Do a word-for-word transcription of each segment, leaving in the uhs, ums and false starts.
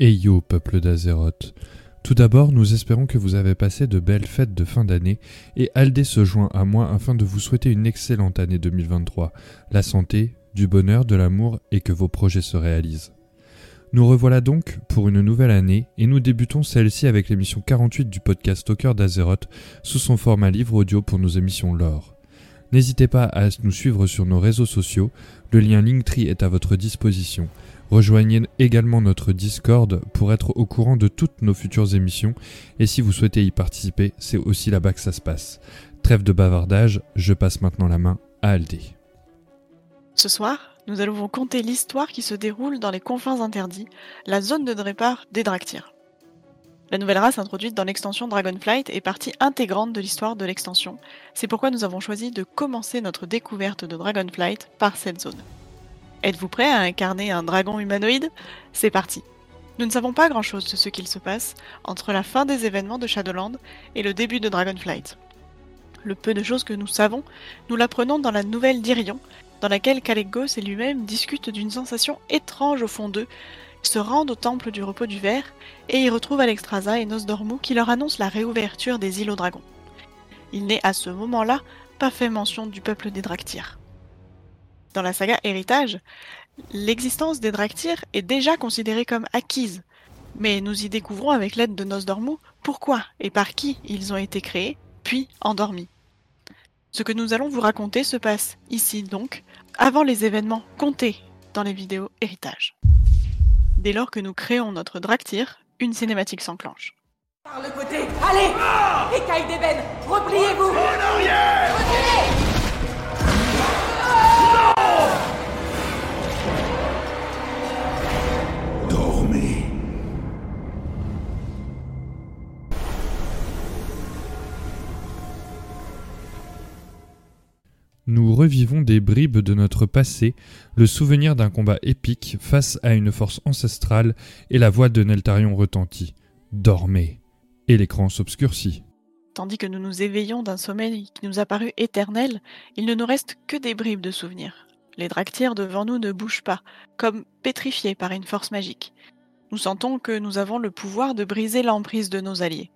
Hey yo, peuple d'Azeroth. Tout d'abord, nous espérons que vous avez passé de belles fêtes de fin d'année et Aldé se joint à moi afin de vous souhaiter une excellente année deux mille vingt-trois, la santé, du bonheur, de l'amour et que vos projets se réalisent. Nous revoilà donc pour une nouvelle année et nous débutons celle-ci avec l'émission quarante-huit du podcast Au cœur d'Azeroth sous son format livre audio pour nos émissions lore. N'hésitez pas à nous suivre sur nos réseaux sociaux, le lien Linktree est à votre disposition. Rejoignez également notre Discord pour être au courant de toutes nos futures émissions et si vous souhaitez y participer, c'est aussi là-bas que ça se passe. Trêve de bavardage, je passe maintenant la main à Aldé. Ce soir, nous allons vous conter l'histoire qui se déroule dans les confins interdits, la zone de départ des Draktyr. La nouvelle race introduite dans l'extension Dragonflight est partie intégrante de l'histoire de l'extension, c'est pourquoi nous avons choisi de commencer notre découverte de Dragonflight par cette zone. Êtes-vous prêt à incarner un dragon humanoïde ? C'est parti ! Nous ne savons pas grand-chose de ce qu'il se passe entre la fin des événements de Shadowland et le début de Dragonflight. Le peu de choses que nous savons, nous l'apprenons dans la nouvelle d'Irion, dans laquelle Calegos et lui-même discutent d'une sensation étrange au fond d'eux, se rendent au temple du repos du ver et y retrouvent Alexstrasza et Nosdormu qui leur annoncent la réouverture des îles aux dragons. Il n'est à ce moment-là pas fait mention du peuple des Draktyr. Dans la saga Héritage, l'existence des Draktyr est déjà considérée comme acquise, mais nous y découvrons avec l'aide de Nosdormu pourquoi et par qui ils ont été créés, puis endormis. Ce que nous allons vous raconter se passe ici donc, avant les événements comptés dans les vidéos Héritage. Dès lors que nous créons notre Draktyr, une cinématique s'enclenche. Par le côté, allez ah Écaille d'ébène, repliez-vous en arrière. Retenez. Nous revivons des bribes de notre passé, le souvenir d'un combat épique face à une force ancestrale et la voix de Neltarion retentit. Dormez. Et l'écran s'obscurcit. Tandis que nous nous éveillons d'un sommeil qui nous a paru éternel, il ne nous reste que des bribes de souvenirs. Les Draktyr devant nous ne bougent pas, comme pétrifiés par une force magique. Nous sentons que nous avons le pouvoir de briser l'emprise de nos alliés.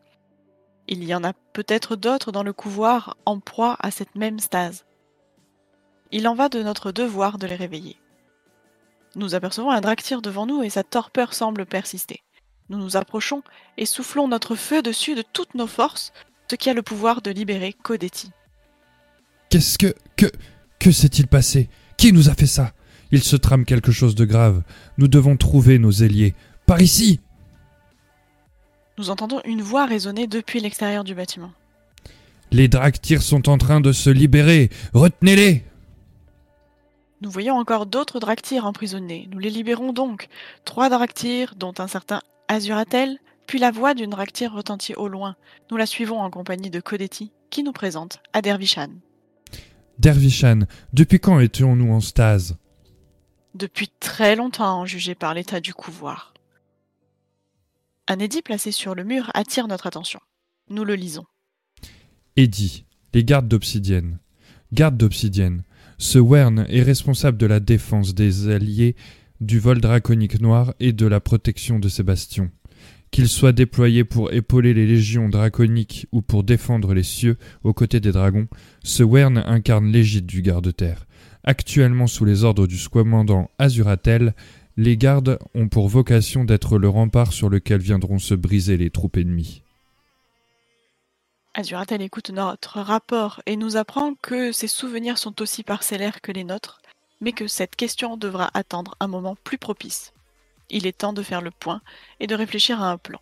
Il y en a peut-être d'autres dans le couvoir en proie à cette même stase. Il en va de notre devoir de les réveiller. Nous apercevons un Draktyr devant nous et sa torpeur semble persister. Nous nous approchons et soufflons notre feu dessus de toutes nos forces, ce qui a le pouvoir de libérer Codetti. Qu'est-ce que... que... que s'est-il passé ? Qui nous a fait ça ? Il se trame quelque chose de grave. Nous devons trouver nos ailiers. Par ici ! Nous entendons une voix résonner depuis l'extérieur du bâtiment. Les Draktyr sont en train de se libérer. Retenez-les ! Nous voyons encore d'autres Draktyr emprisonnés. Nous les libérons donc. Trois Draktyr, dont un certain Azurathel, puis la voix d'une Draktyr retentit au loin. Nous la suivons en compagnie de Codetti, qui nous présente à Dervishan. Dervishan, depuis quand étions-nous en stase ? Depuis très longtemps, jugé par l'état du couvoir. Un édit placé sur le mur attire notre attention. Nous le lisons. Édit, les gardes d'Obsidienne. Gardes d'Obsidienne. Ce Wern est responsable de la défense des alliés, du vol draconique noir et de la protection de ses bastions. Qu'il soit déployé pour épauler les légions draconiques ou pour défendre les cieux aux côtés des dragons, ce Wern incarne l'égide du garde-terre. Actuellement sous les ordres du commandant Azurathel, les gardes ont pour vocation d'être le rempart sur lequel viendront se briser les troupes ennemies. Azurathel écoute notre rapport et nous apprend que ses souvenirs sont aussi parcellaires que les nôtres, mais que cette question devra attendre un moment plus propice. Il est temps de faire le point et de réfléchir à un plan.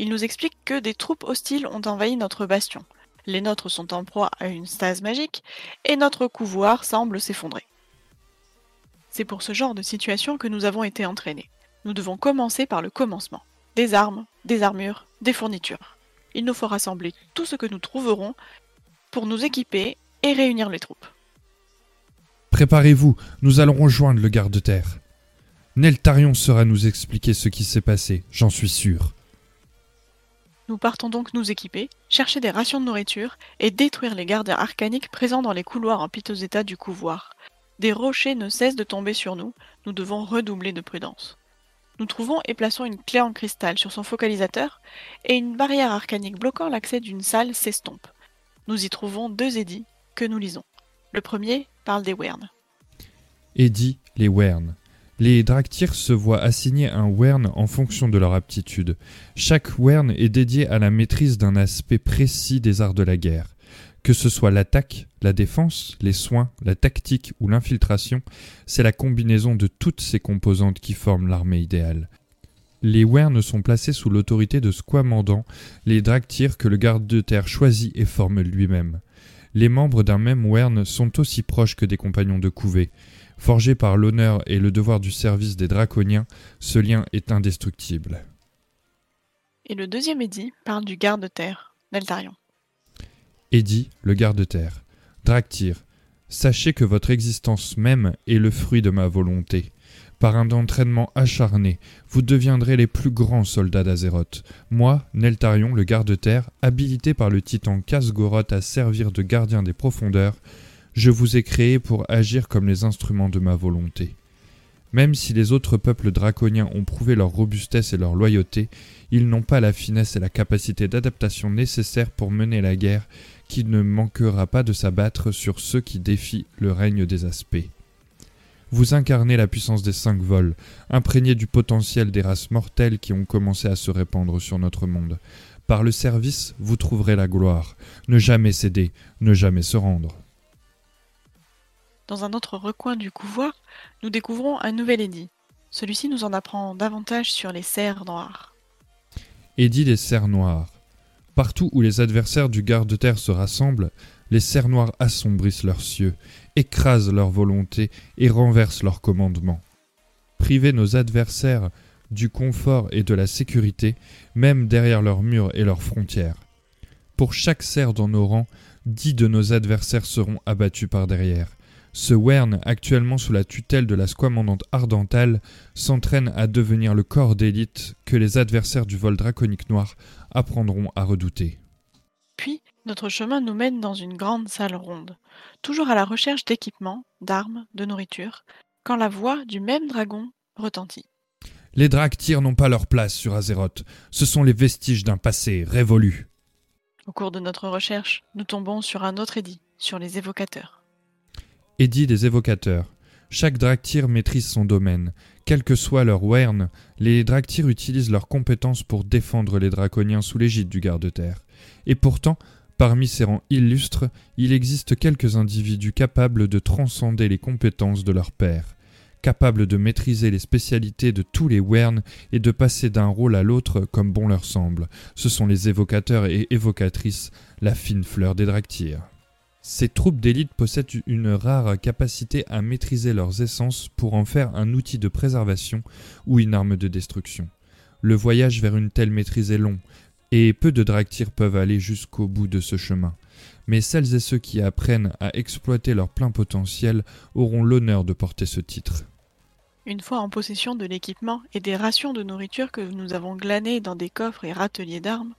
Il nous explique que des troupes hostiles ont envahi notre bastion, les nôtres sont en proie à une stase magique et notre couvoir semble s'effondrer. C'est pour ce genre de situation que nous avons été entraînés. Nous devons commencer par le commencement. Des armes, des armures, des fournitures. Il nous faut rassembler tout ce que nous trouverons pour nous équiper et réunir les troupes. Préparez-vous, nous allons rejoindre le garde-terre. Neltarion saura nous expliquer ce qui s'est passé, j'en suis sûr. Nous partons donc nous équiper, chercher des rations de nourriture et détruire les gardes arcaniques présents dans les couloirs en piteux état du couvoir. Des rochers ne cessent de tomber sur nous, nous devons redoubler de prudence. Nous trouvons et plaçons une clé en cristal sur son focalisateur et une barrière arcanique bloquant l'accès d'une salle s'estompe. Nous y trouvons deux édits que nous lisons. Le premier parle des Wernes. Édits, les Wernes. Les Draktyrs se voient assigner un Wern en fonction de leur aptitude. Chaque Wern est dédié à la maîtrise d'un aspect précis des arts de la guerre. Que ce soit l'attaque, la défense, les soins, la tactique ou l'infiltration, c'est la combinaison de toutes ces composantes qui forment l'armée idéale. Les Wernes sont placés sous l'autorité de Squamandant, les Draktyrs que le garde de terre choisit et forme lui-même. Les membres d'un même Wern sont aussi proches que des compagnons de couvée. Forgé par l'honneur et le devoir du service des draconiens, ce lien est indestructible. Et le deuxième édit parle du garde de terre, d'Altarion. Édit, le garde-terre. Draktyr, sachez que votre existence même est le fruit de ma volonté. Par un entraînement acharné, vous deviendrez les plus grands soldats d'Azeroth. Moi, Neltarion, le garde-terre, habilité par le titan Khazgoroth à servir de gardien des profondeurs, je vous ai créé pour agir comme les instruments de ma volonté. Même si les autres peuples draconiens ont prouvé leur robustesse et leur loyauté, ils n'ont pas la finesse et la capacité d'adaptation nécessaires pour mener la guerre qui ne manquera pas de s'abattre sur ceux qui défient le règne des aspects. Vous incarnez la puissance des cinq vols, imprégnés du potentiel des races mortelles qui ont commencé à se répandre sur notre monde. Par le service, vous trouverez la gloire. Ne jamais céder, ne jamais se rendre. Dans un autre recoin du couvoir, nous découvrons un nouvel édit. Celui-ci nous en apprend davantage sur les cerfs noirs. Édit des cerfs noirs. Partout où les adversaires du garde-terre se rassemblent, les cerfs noirs assombrissent leurs cieux, écrasent leur volonté et renversent leurs commandements. Priver nos adversaires du confort et de la sécurité, même derrière leurs murs et leurs frontières. Pour chaque cerf dans nos rangs, dix de nos adversaires seront abattus par derrière. Ce Wern, actuellement sous la tutelle de la Squamandante Ardentale, s'entraîne à devenir le corps d'élite que les adversaires du vol draconique noir apprendront à redouter. Puis, notre chemin nous mène dans une grande salle ronde, toujours à la recherche d'équipements, d'armes, de nourriture, quand la voix du même dragon retentit. Les Draktyrs n'ont pas leur place sur Azeroth, ce sont les vestiges d'un passé révolu. Au cours de notre recherche, nous tombons sur un autre édit, sur les évocateurs. Édit des évocateurs. Chaque Draktyr maîtrise son domaine. Quel que soit leur Wern, les Draktyrs utilisent leurs compétences pour défendre les draconiens sous l'égide du garde-terre. Et pourtant, parmi ces rangs illustres, il existe quelques individus capables de transcender les compétences de leur père, capables de maîtriser les spécialités de tous les Wern et de passer d'un rôle à l'autre comme bon leur semble. Ce sont les évocateurs et évocatrices, la fine fleur des Draktyrs. Ces troupes d'élite possèdent une rare capacité à maîtriser leurs essences pour en faire un outil de préservation ou une arme de destruction. Le voyage vers une telle maîtrise est long, et peu de Draktyrs peuvent aller jusqu'au bout de ce chemin. Mais celles et ceux qui apprennent à exploiter leur plein potentiel auront l'honneur de porter ce titre. Une fois en possession de l'équipement et des rations de nourriture que nous avons glanées dans des coffres et râteliers d'armes,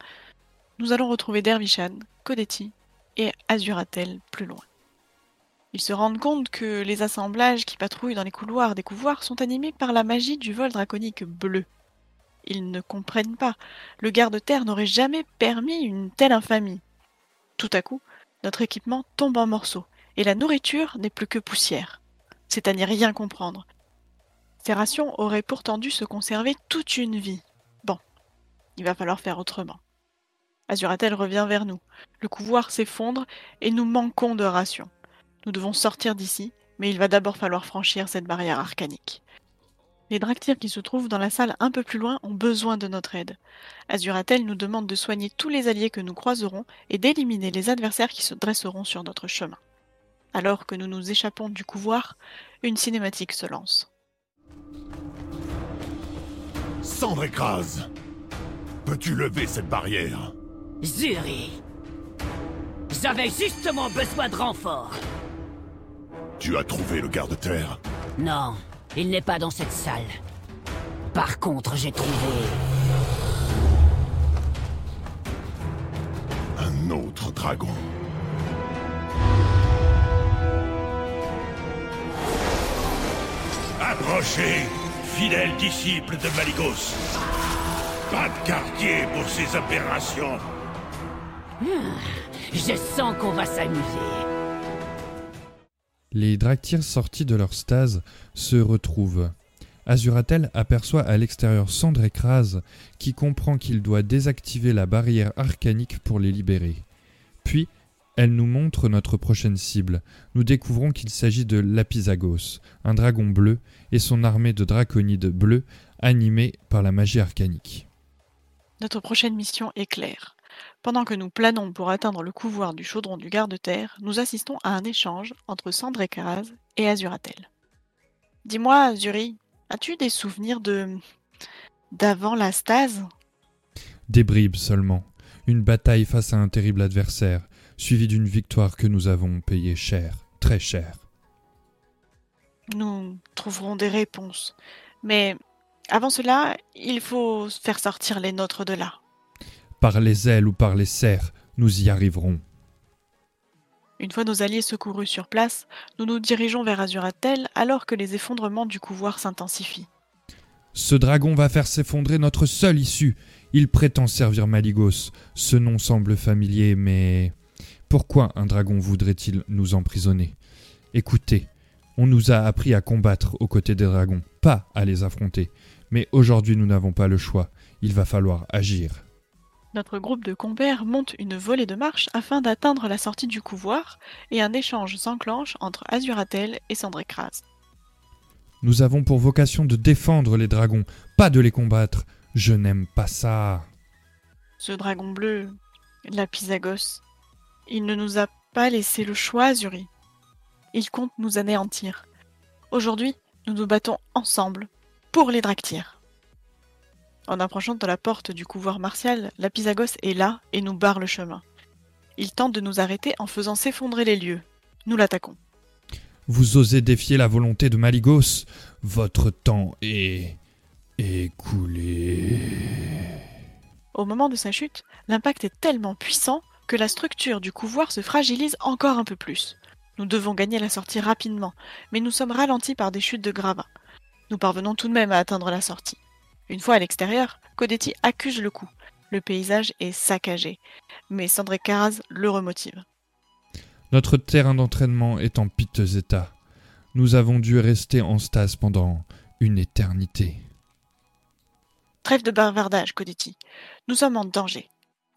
nous allons retrouver Dervishan, Codetti, et Azuratel plus loin. Ils se rendent compte que les assemblages qui patrouillent dans les couloirs des couvoirs sont animés par la magie du vol draconique bleu. Ils ne comprennent pas. Le garde-terre n'aurait jamais permis une telle infamie. Tout à coup, notre équipement tombe en morceaux, et la nourriture n'est plus que poussière. C'est à n'y rien comprendre. Ces rations auraient pourtant dû se conserver toute une vie. Bon, il va falloir faire autrement. Azuratel revient vers nous. Le couvoir s'effondre et nous manquons de rations. Nous devons sortir d'ici, mais il va d'abord falloir franchir cette barrière arcanique. Les Draktyrs qui se trouvent dans la salle un peu plus loin ont besoin de notre aide. Azuratel nous demande de soigner tous les alliés que nous croiserons et d'éliminer les adversaires qui se dresseront sur notre chemin. Alors que nous nous échappons du couvoir, une cinématique se lance. Cendre écrase ! Peux-tu lever cette barrière ? Zuri, j'avais justement besoin de renfort. Tu as trouvé le garde-terre ? Non, il n'est pas dans cette salle. Par contre, j'ai trouvé... un autre dragon. Approchez, fidèle disciple de Malikos. Pas de quartier pour ces opérations. Mmh, je sens qu'on va s'amuser. Les Draktyrs sortis de leur stase se retrouvent. Azurathel aperçoit à l'extérieur Cendre et Kraz, qui comprend qu'il doit désactiver la barrière arcanique pour les libérer. Puis, elle nous montre notre prochaine cible. Nous découvrons qu'il s'agit de Lapizagos, un dragon bleu, et son armée de draconides bleus, animée par la magie arcanique. Notre prochaine mission est claire. Pendant que nous planons pour atteindre le couvoir du chaudron du garde-terre, nous assistons à un échange entre Cendre et Kraz et Azurathel. « Dis-moi, Azuri, as-tu des souvenirs de... d'avant la stase ?» Des bribes seulement. Une bataille face à un terrible adversaire, suivie d'une victoire que nous avons payée cher, très cher. Nous trouverons des réponses. Mais avant cela, il faut faire sortir les nôtres de là. Par les ailes ou par les serres, nous y arriverons. Une fois nos alliés secourus sur place, nous nous dirigeons vers Azurathel alors que les effondrements du couvoir s'intensifient. Ce dragon va faire s'effondrer notre seule issue. Il prétend servir Maligos. Ce nom semble familier, mais... pourquoi un dragon voudrait-il nous emprisonner ? Écoutez, on nous a appris à combattre aux côtés des dragons, pas à les affronter. Mais aujourd'hui, nous n'avons pas le choix. Il va falloir agir. Notre groupe de compères monte une volée de marche afin d'atteindre la sortie du couvoir et un échange s'enclenche entre Azurathel et Cendre et Kraz. Nous avons pour vocation de défendre les dragons, pas de les combattre. Je n'aime pas ça. Ce dragon bleu, Lapizagos, il ne nous a pas laissé le choix, Azuri. Il compte nous anéantir. Aujourd'hui, nous nous battons ensemble pour les Draktyrs. En approchant de la porte du couvoir martial, Lapizagos est là et nous barre le chemin. Il tente de nous arrêter en faisant s'effondrer les lieux. Nous l'attaquons. Vous osez défier la volonté de Maligos ? Votre temps est... écoulé. Au moment de sa chute, l'impact est tellement puissant que la structure du couvoir se fragilise encore un peu plus. Nous devons gagner la sortie rapidement, mais nous sommes ralentis par des chutes de gravats. Nous parvenons tout de même à atteindre la sortie. Une fois à l'extérieur, Codetti accuse le coup. Le paysage est saccagé, mais Cendre et Kraz le remotive. Notre terrain d'entraînement est en piteux état. Nous avons dû rester en stase pendant une éternité. Trêve de bavardage, Codetti. Nous sommes en danger.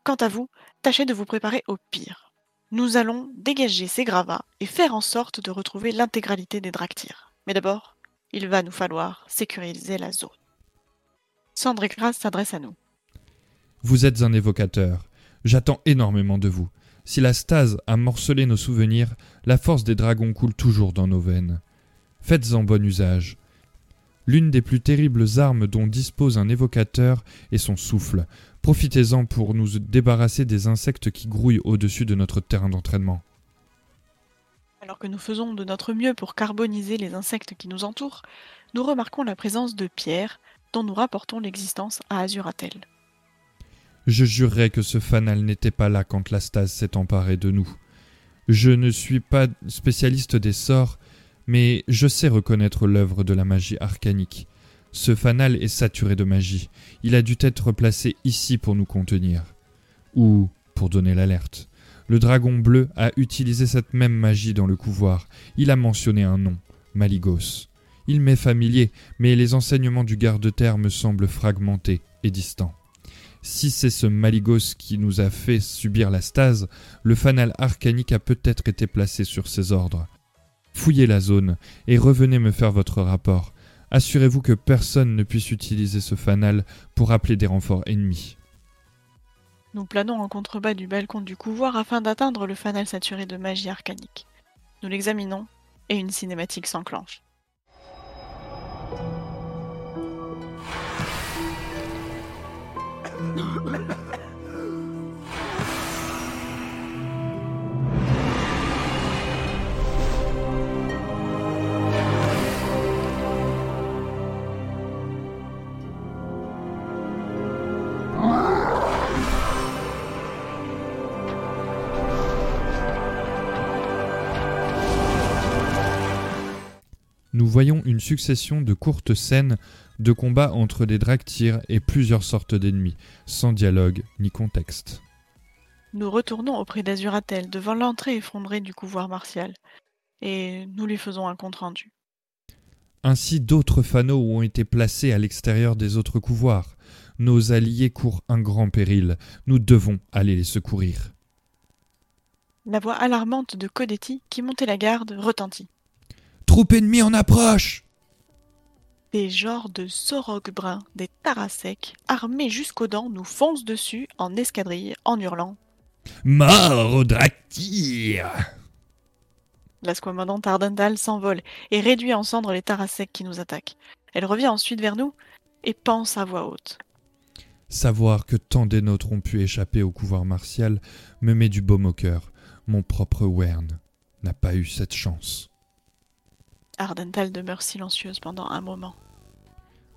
Quant à vous, tâchez de vous préparer au pire. Nous allons dégager ces gravats et faire en sorte de retrouver l'intégralité des Draktyrs. Mais d'abord, il va nous falloir sécuriser la zone. Cendre et Kraz s'adresse à nous. Vous êtes un évocateur. J'attends énormément de vous. Si la stase a morcelé nos souvenirs, la force des dragons coule toujours dans nos veines. Faites-en bon usage. L'une des plus terribles armes dont dispose un évocateur est son souffle. Profitez-en pour nous débarrasser des insectes qui grouillent au-dessus de notre terrain d'entraînement. Alors que nous faisons de notre mieux pour carboniser les insectes qui nous entourent, nous remarquons la présence de pierres, dont nous rapportons l'existence à Azurathel. Je jurerais que ce fanal n'était pas là quand la stase s'est emparée de nous. Je ne suis pas spécialiste des sorts, mais je sais reconnaître l'œuvre de la magie arcanique. Ce fanal est saturé de magie. Il a dû être placé ici pour nous contenir. Ou pour donner l'alerte. Le dragon bleu a utilisé cette même magie dans le couvoir. Il a mentionné un nom, Maligos. Il m'est familier, mais les enseignements du garde-terre me semblent fragmentés et distants. Si c'est ce Maligos qui nous a fait subir la stase, le fanal arcanique a peut-être été placé sur ses ordres. Fouillez la zone et revenez me faire votre rapport. Assurez-vous que personne ne puisse utiliser ce fanal pour appeler des renforts ennemis. Nous planons en contrebas du balcon du couvoir afin d'atteindre le fanal saturé de magie arcanique. Nous l'examinons et une cinématique s'enclenche. nous voyons une succession de courtes scènes de combats entre des draktyrs et plusieurs sortes d'ennemis, sans dialogue ni contexte. Nous retournons auprès d'Azurathel, devant l'entrée effondrée du couvoir martial, et nous lui faisons un compte-rendu. Ainsi, d'autres fanaux ont été placés à l'extérieur des autres couvoirs. Nos alliés courent un grand péril. Nous devons aller les secourir. La voix alarmante de Codetti, qui montait la garde, retentit. « Troupe ennemie en approche !» Des genres de saurogs bruns, des tarasecs, armés jusqu'aux dents, nous foncent dessus en escadrille, en hurlant. « Mort aux draktyrs !» L'asquamandante Ardendal s'envole et réduit en cendres les tarasecs qui nous attaquent. Elle revient ensuite vers nous et pense à voix haute. Savoir que tant des nôtres ont pu échapper au couvoir martial me met du baume au cœur. Mon propre Wern n'a pas eu cette chance. Ardental demeure silencieuse pendant un moment.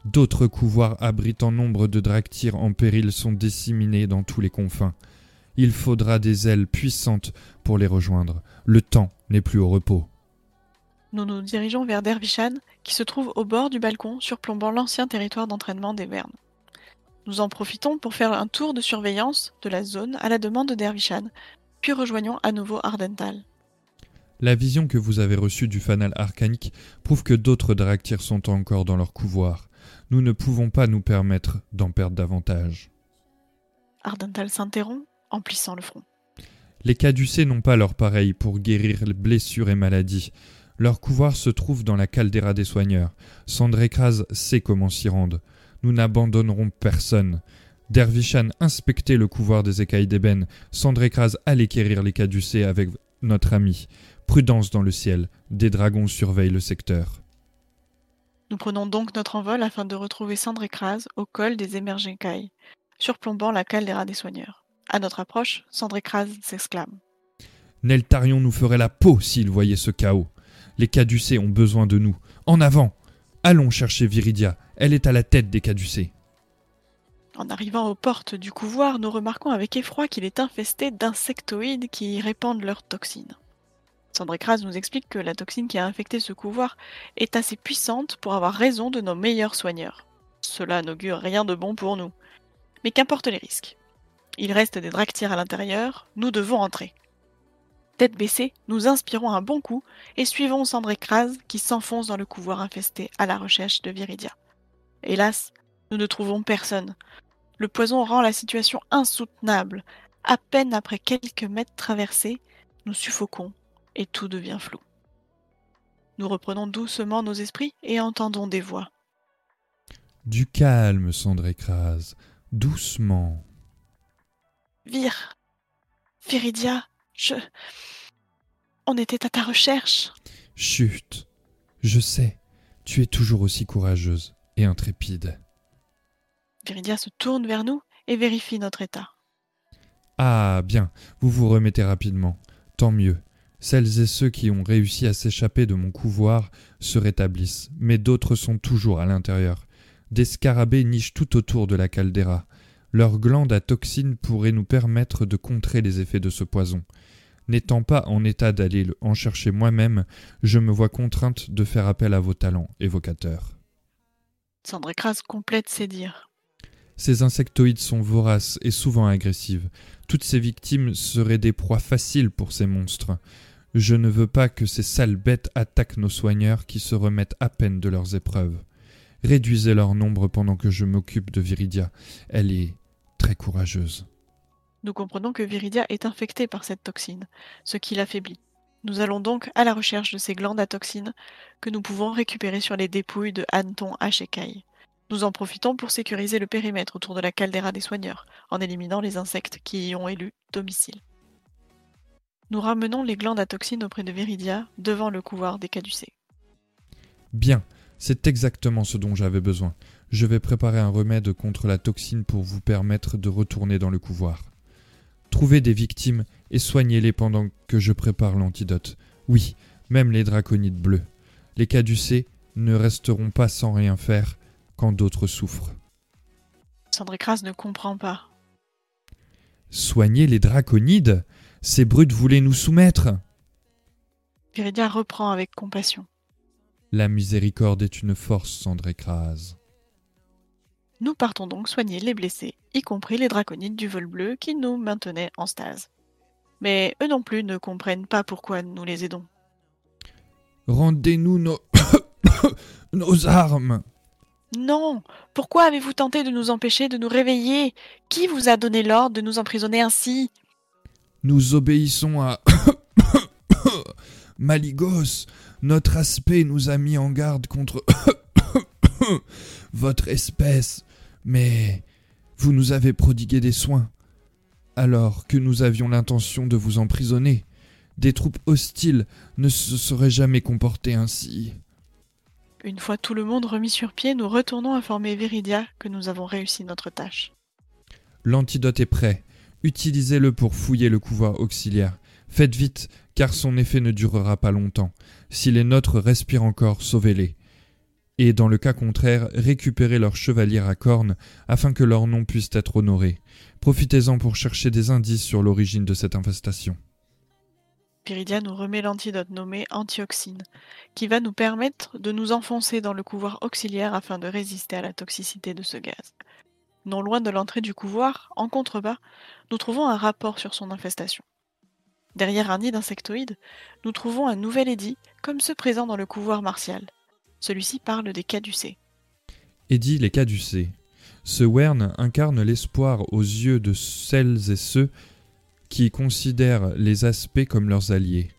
D'autres couvoirs abritant nombre de draktyrs en péril sont disséminés dans tous les confins. Il faudra des ailes puissantes pour les rejoindre. Le temps n'est plus au repos. Nous nous dirigeons vers Dervishan, qui se trouve au bord du balcon surplombant l'ancien territoire d'entraînement des Vernes. Nous en profitons pour faire un tour de surveillance de la zone à la demande de Dervishan, puis rejoignons à nouveau Ardental. La vision que vous avez reçue du fanal arcanique prouve que d'autres draktyrs sont encore dans leur couvoir. Nous ne pouvons pas nous permettre d'en perdre davantage. Ardental s'interrompt en plissant le front. Les caducées n'ont pas leur pareil pour guérir les blessures et maladies. Leur couvoir se trouve dans la caldeira des soigneurs. Sandrekraz sait comment s'y rendre. Nous n'abandonnerons personne. Dervishan inspectait le couvoir des écailles d'ébène. Sandrekraz allait quérir les caducées avec notre ami. Prudence dans le ciel, des dragons surveillent le secteur. Nous prenons donc notre envol afin de retrouver Sandrekraz au col des Émergencailles, surplombant la caldeira des soigneurs. À notre approche, Sandrekraz s'exclame. Neltarion nous ferait la peau s'il voyait ce chaos. Les caducées ont besoin de nous. En avant! Allons chercher Viridia, elle est à la tête des caducées. En arrivant aux portes du couvoir, nous remarquons avec effroi qu'il est infesté d'insectoïdes qui y répandent leurs toxines. Sandrekraz nous explique que la toxine qui a infecté ce couvoir est assez puissante pour avoir raison de nos meilleurs soigneurs. Cela n'augure rien de bon pour nous. Mais qu'importe les risques. Il reste des draktyrs à l'intérieur, nous devons entrer. Tête baissée, nous inspirons un bon coup et suivons Sandrekraz qui s'enfonce dans le couvoir infesté à la recherche de Viridia. Hélas, nous ne trouvons personne. Le poison rend la situation insoutenable. À peine après quelques mètres traversés, nous suffoquons. Et tout devient flou. Nous reprenons doucement nos esprits et entendons des voix. Du calme, Sandrekraz, doucement. Vir, Viridia, je... On était à ta recherche. Chut, je sais, tu es toujours aussi courageuse et intrépide. Viridia se tourne vers nous et vérifie notre état. Ah, bien, vous vous remettez rapidement, tant mieux. Celles et ceux qui ont réussi à s'échapper de mon couvoir se rétablissent, mais d'autres sont toujours à l'intérieur. Des scarabées nichent tout autour de la caldeira. Leurs glandes à toxines pourraient nous permettre de contrer les effets de ce poison. N'étant pas en état d'aller en chercher moi-même, je me vois contrainte de faire appel à vos talents évocateurs. Sandrekraz complète ses dires. Ces insectoïdes sont voraces et souvent agressives. Toutes ces victimes seraient des proies faciles pour ces monstres. Je ne veux pas que ces sales bêtes attaquent nos soigneurs qui se remettent à peine de leurs épreuves. Réduisez leur nombre pendant que je m'occupe de Viridia. Elle est très courageuse. Nous comprenons que Viridia est infectée par cette toxine, ce qui l'affaiblit. Nous allons donc à la recherche de ces glandes à toxines que nous pouvons récupérer sur les dépouilles de Anton Hachekai. Nous en profitons pour sécuriser le périmètre autour de la caldeira des soigneurs, en éliminant les insectes qui y ont élu domicile. Nous ramenons les glandes à toxines auprès de Viridia, devant le couloir des caducées. Bien, c'est exactement ce dont j'avais besoin. Je vais préparer un remède contre la toxine pour vous permettre de retourner dans le couloir. Trouvez des victimes et soignez-les pendant que je prépare l'antidote. Oui, même les draconides bleus. Les caducées ne resteront pas sans rien faire, quand d'autres souffrent. Sandrekraz ne comprend pas. Soigner les draconides ? Ces brutes voulaient nous soumettre. Viridia reprend avec compassion. La miséricorde est une force sans écrase. Nous partons donc soigner les blessés, y compris les draconites du vol bleu qui nous maintenaient en stase. Mais eux non plus ne comprennent pas pourquoi nous les aidons. Rendez-nous nos... nos armes! Non! Pourquoi avez-vous tenté de nous empêcher de nous réveiller? Qui vous a donné l'ordre de nous emprisonner ainsi? Nous obéissons à... Maligos, notre aspect nous a mis en garde contre... votre espèce, mais vous nous avez prodigué des soins, alors que nous avions l'intention de vous emprisonner. Des troupes hostiles ne se seraient jamais comportées ainsi. Une fois tout le monde remis sur pied, nous retournons informer Viridia que nous avons réussi notre tâche. L'antidote est prêt. Utilisez-le pour fouiller le couvoir auxiliaire. Faites vite, car son effet ne durera pas longtemps. Si les nôtres respirent encore, sauvez-les. Et dans le cas contraire, récupérez leur chevalière à cornes afin que leurs noms puissent être honorés. Profitez-en pour chercher des indices sur l'origine de cette infestation. Viridia nous remet l'antidote nommé antioxine, qui va nous permettre de nous enfoncer dans le couvoir auxiliaire afin de résister à la toxicité de ce gaz. Non loin de l'entrée du couvoir, en contrebas, nous trouvons un rapport sur son infestation. Derrière un nid d'insectoïdes, nous trouvons un nouvel édit, comme ceux présents dans le couvoir martial. Celui-ci parle des caducées. Édit les caducées. Ce wern incarne l'espoir aux yeux de celles et ceux qui considèrent les aspects comme leurs alliés.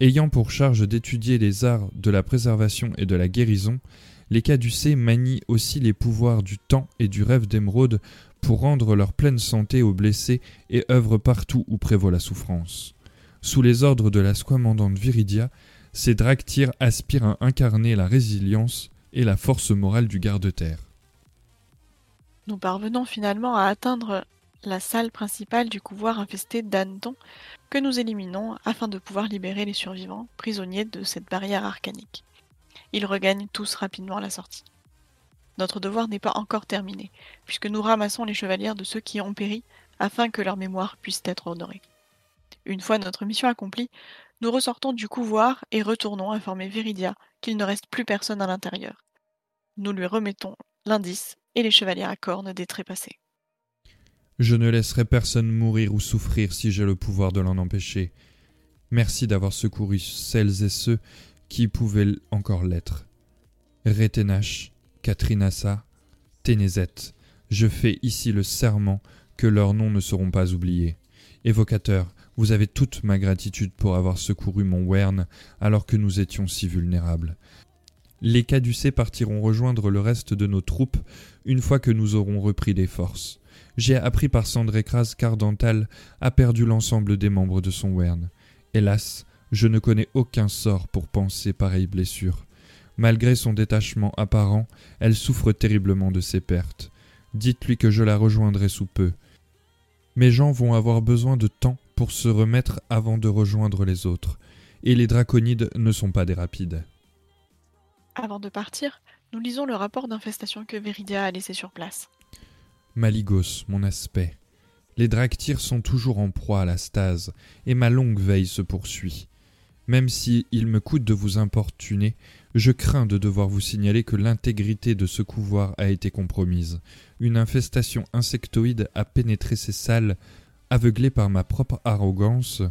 Ayant pour charge d'étudier les arts de la préservation et de la guérison, les caducées manient aussi les pouvoirs du temps et du rêve d'émeraude pour rendre leur pleine santé aux blessés et œuvrent partout où prévaut la souffrance. Sous les ordres de la squamandante Viridia, ces dractyres aspirent à incarner la résilience et la force morale du garde-terre. Nous parvenons finalement à atteindre la salle principale du couvoir infesté d'hannetons que nous éliminons afin de pouvoir libérer les survivants, prisonniers de cette barrière arcanique. Ils regagnent tous rapidement la sortie. Notre devoir n'est pas encore terminé, puisque nous ramassons les chevalières de ceux qui ont péri afin que leur mémoire puisse être honorée. Une fois notre mission accomplie, nous ressortons du couvoir et retournons informer Viridia qu'il ne reste plus personne à l'intérieur. Nous lui remettons l'indice et les chevaliers à cornes des trépassés. Je ne laisserai personne mourir ou souffrir si j'ai le pouvoir de l'en empêcher. Merci d'avoir secouru celles et ceux qui pouvaient encore l'être. Réténache, Katrinassa, Ténézette, je fais ici le serment que leurs noms ne seront pas oubliés. Évocateur, vous avez toute ma gratitude pour avoir secouru mon Wern alors que nous étions si vulnérables. Les caducées partiront rejoindre le reste de nos troupes une fois que nous aurons repris des forces. J'ai appris par Sandrécrase qu'Ardental a perdu l'ensemble des membres de son Wern. Hélas, je ne connais aucun sort pour panser pareille blessure. Malgré son détachement apparent, elle souffre terriblement de ses pertes. Dites-lui que je la rejoindrai sous peu. Mes gens vont avoir besoin de temps pour se remettre avant de rejoindre les autres. Et les draconides ne sont pas des rapides. Avant de partir, nous lisons le rapport d'infestation que Viridia a laissé sur place. Maligos, mon aspect. Les dractyres sont toujours en proie à la stase, et ma longue veille se poursuit. Même si il me coûte de vous importuner, je crains de devoir vous signaler que l'intégrité de ce couvoir a été compromise. Une infestation insectoïde a pénétré ces salles. Aveuglé par ma propre arrogance,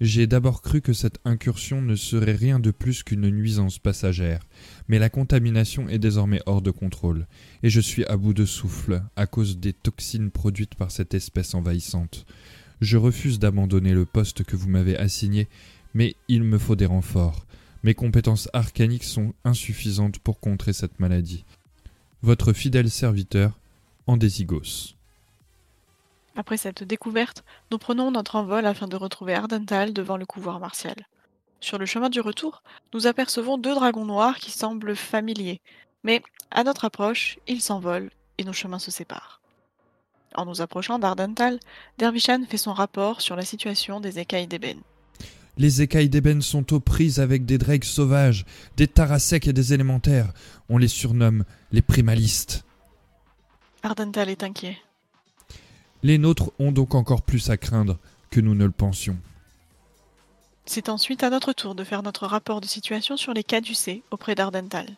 j'ai d'abord cru que cette incursion ne serait rien de plus qu'une nuisance passagère, mais la contamination est désormais hors de contrôle, et je suis à bout de souffle à cause des toxines produites par cette espèce envahissante. Je refuse d'abandonner le poste que vous m'avez assigné, mais il me faut des renforts. Mes compétences arcaniques sont insuffisantes pour contrer cette maladie. Votre fidèle serviteur, Andésigos. Après cette découverte, nous prenons notre envol afin de retrouver Ardental devant le couvoir martial. Sur le chemin du retour, nous apercevons deux dragons noirs qui semblent familiers, mais à notre approche, ils s'envolent et nos chemins se séparent. En nous approchant d'Ardental, Dervishan fait son rapport sur la situation des écailles d'ébène. Les écailles d'ébène sont aux prises avec des drakes sauvages, des tarasèques et des élémentaires. On les surnomme les primalistes. Ardental est inquiet. Les nôtres ont donc encore plus à craindre que nous ne le pensions. C'est ensuite à notre tour de faire notre rapport de situation sur les caducées auprès d'Ardental.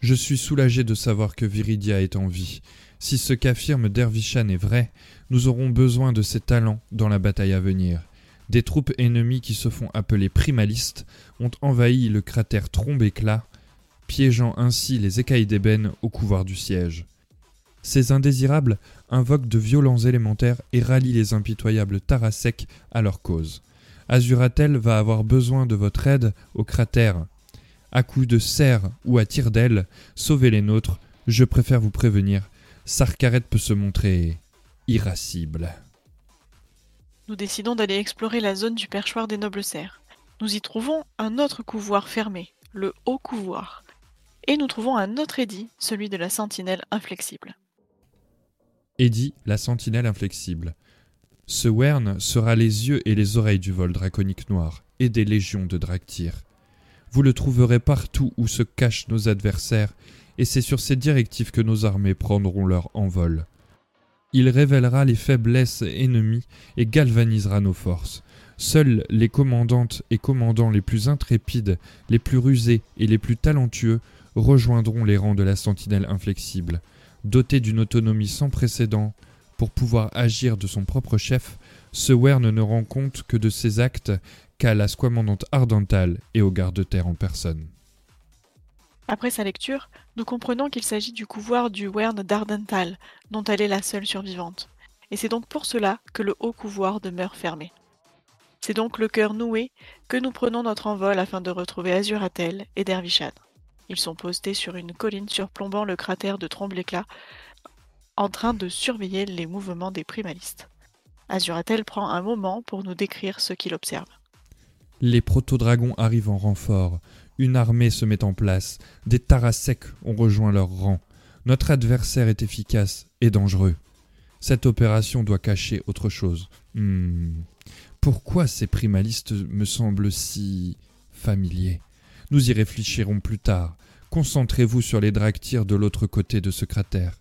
Je suis soulagé de savoir que Viridia est en vie. Si ce qu'affirme Dervishan est vrai, nous aurons besoin de ses talents dans la bataille à venir. Des troupes ennemies qui se font appeler primalistes ont envahi le cratère Trombéclat, piégeant ainsi les écailles d'ébène au couvoir du siège. Ces indésirables invoquent de violents élémentaires et rallient les impitoyables Tarasek à leur cause. Azurathel va avoir besoin de votre aide au cratère. À coups de serre ou à tir d'aile, sauvez les nôtres, je préfère vous prévenir. Sarkaret peut se montrer irascible. Nous décidons d'aller explorer la zone du perchoir des nobles serres. Nous y trouvons un autre couvoir fermé, le haut couvoir. Et nous trouvons un autre édit, celui de la sentinelle inflexible. Édit, la sentinelle inflexible. Ce Wern sera les yeux et les oreilles du vol draconique noir et des légions de Draktyr. Vous le trouverez partout où se cachent nos adversaires, et c'est sur ces directives que nos armées prendront leur envol. Il révélera les faiblesses ennemies et galvanisera nos forces. Seuls les commandantes et commandants les plus intrépides, les plus rusés et les plus talentueux rejoindront les rangs de la sentinelle inflexible. Doté d'une autonomie sans précédent, pour pouvoir agir de son propre chef, ce Wern ne rend compte que de ses actes qu'à la squamandante Ardental et au garde-terre en personne. Après sa lecture, nous comprenons qu'il s'agit du couvoir du Wern d'Ardental, dont elle est la seule survivante. Et c'est donc pour cela que le haut couvoir demeure fermé. C'est donc le cœur noué que nous prenons notre envol afin de retrouver Azurathel et Dervishan. Ils sont postés sur une colline surplombant le cratère de Trombéclat, en train de surveiller les mouvements des primalistes. Azurathel prend un moment pour nous décrire ce qu'il observe. Les proto-dragons arrivent en renfort. Une armée se met en place. Des Tarasek ont rejoint leur rang. Notre adversaire est efficace et dangereux. Cette opération doit cacher autre chose. Hmm. Pourquoi ces primalistes me semblent si familiers ? Nous y réfléchirons plus tard. Concentrez-vous sur les Draktyr de l'autre côté de ce cratère.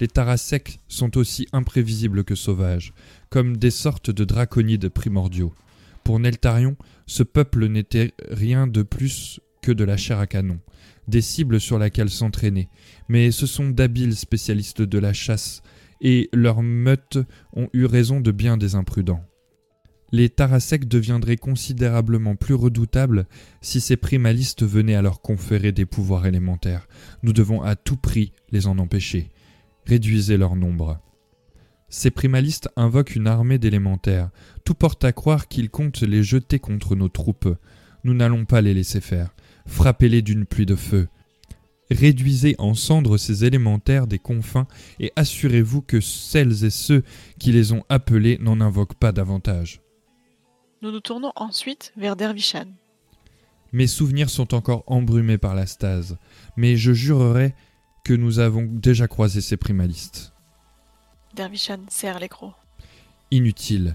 Les Tarasek sont aussi imprévisibles que sauvages, comme des sortes de draconides primordiaux. Pour Neltarion, ce peuple n'était rien de plus que de la chair à canon, des cibles sur lesquelles s'entraîner, mais ce sont d'habiles spécialistes de la chasse, et leurs meutes ont eu raison de bien des imprudents. Les Tarasek deviendraient considérablement plus redoutables si ces primalistes venaient à leur conférer des pouvoirs élémentaires. Nous devons à tout prix les en empêcher. Réduisez leur nombre. Ces primalistes invoquent une armée d'élémentaires. Tout porte à croire qu'ils comptent les jeter contre nos troupes. Nous n'allons pas les laisser faire. Frappez-les d'une pluie de feu. Réduisez en cendres ces élémentaires des confins et assurez-vous que celles et ceux qui les ont appelés n'en invoquent pas davantage. Nous nous tournons ensuite vers Dervishan. Mes souvenirs sont encore embrumés par la stase, mais je jurerai que nous avons déjà croisé ces primalistes. Dervishan serre les crocs. Inutile.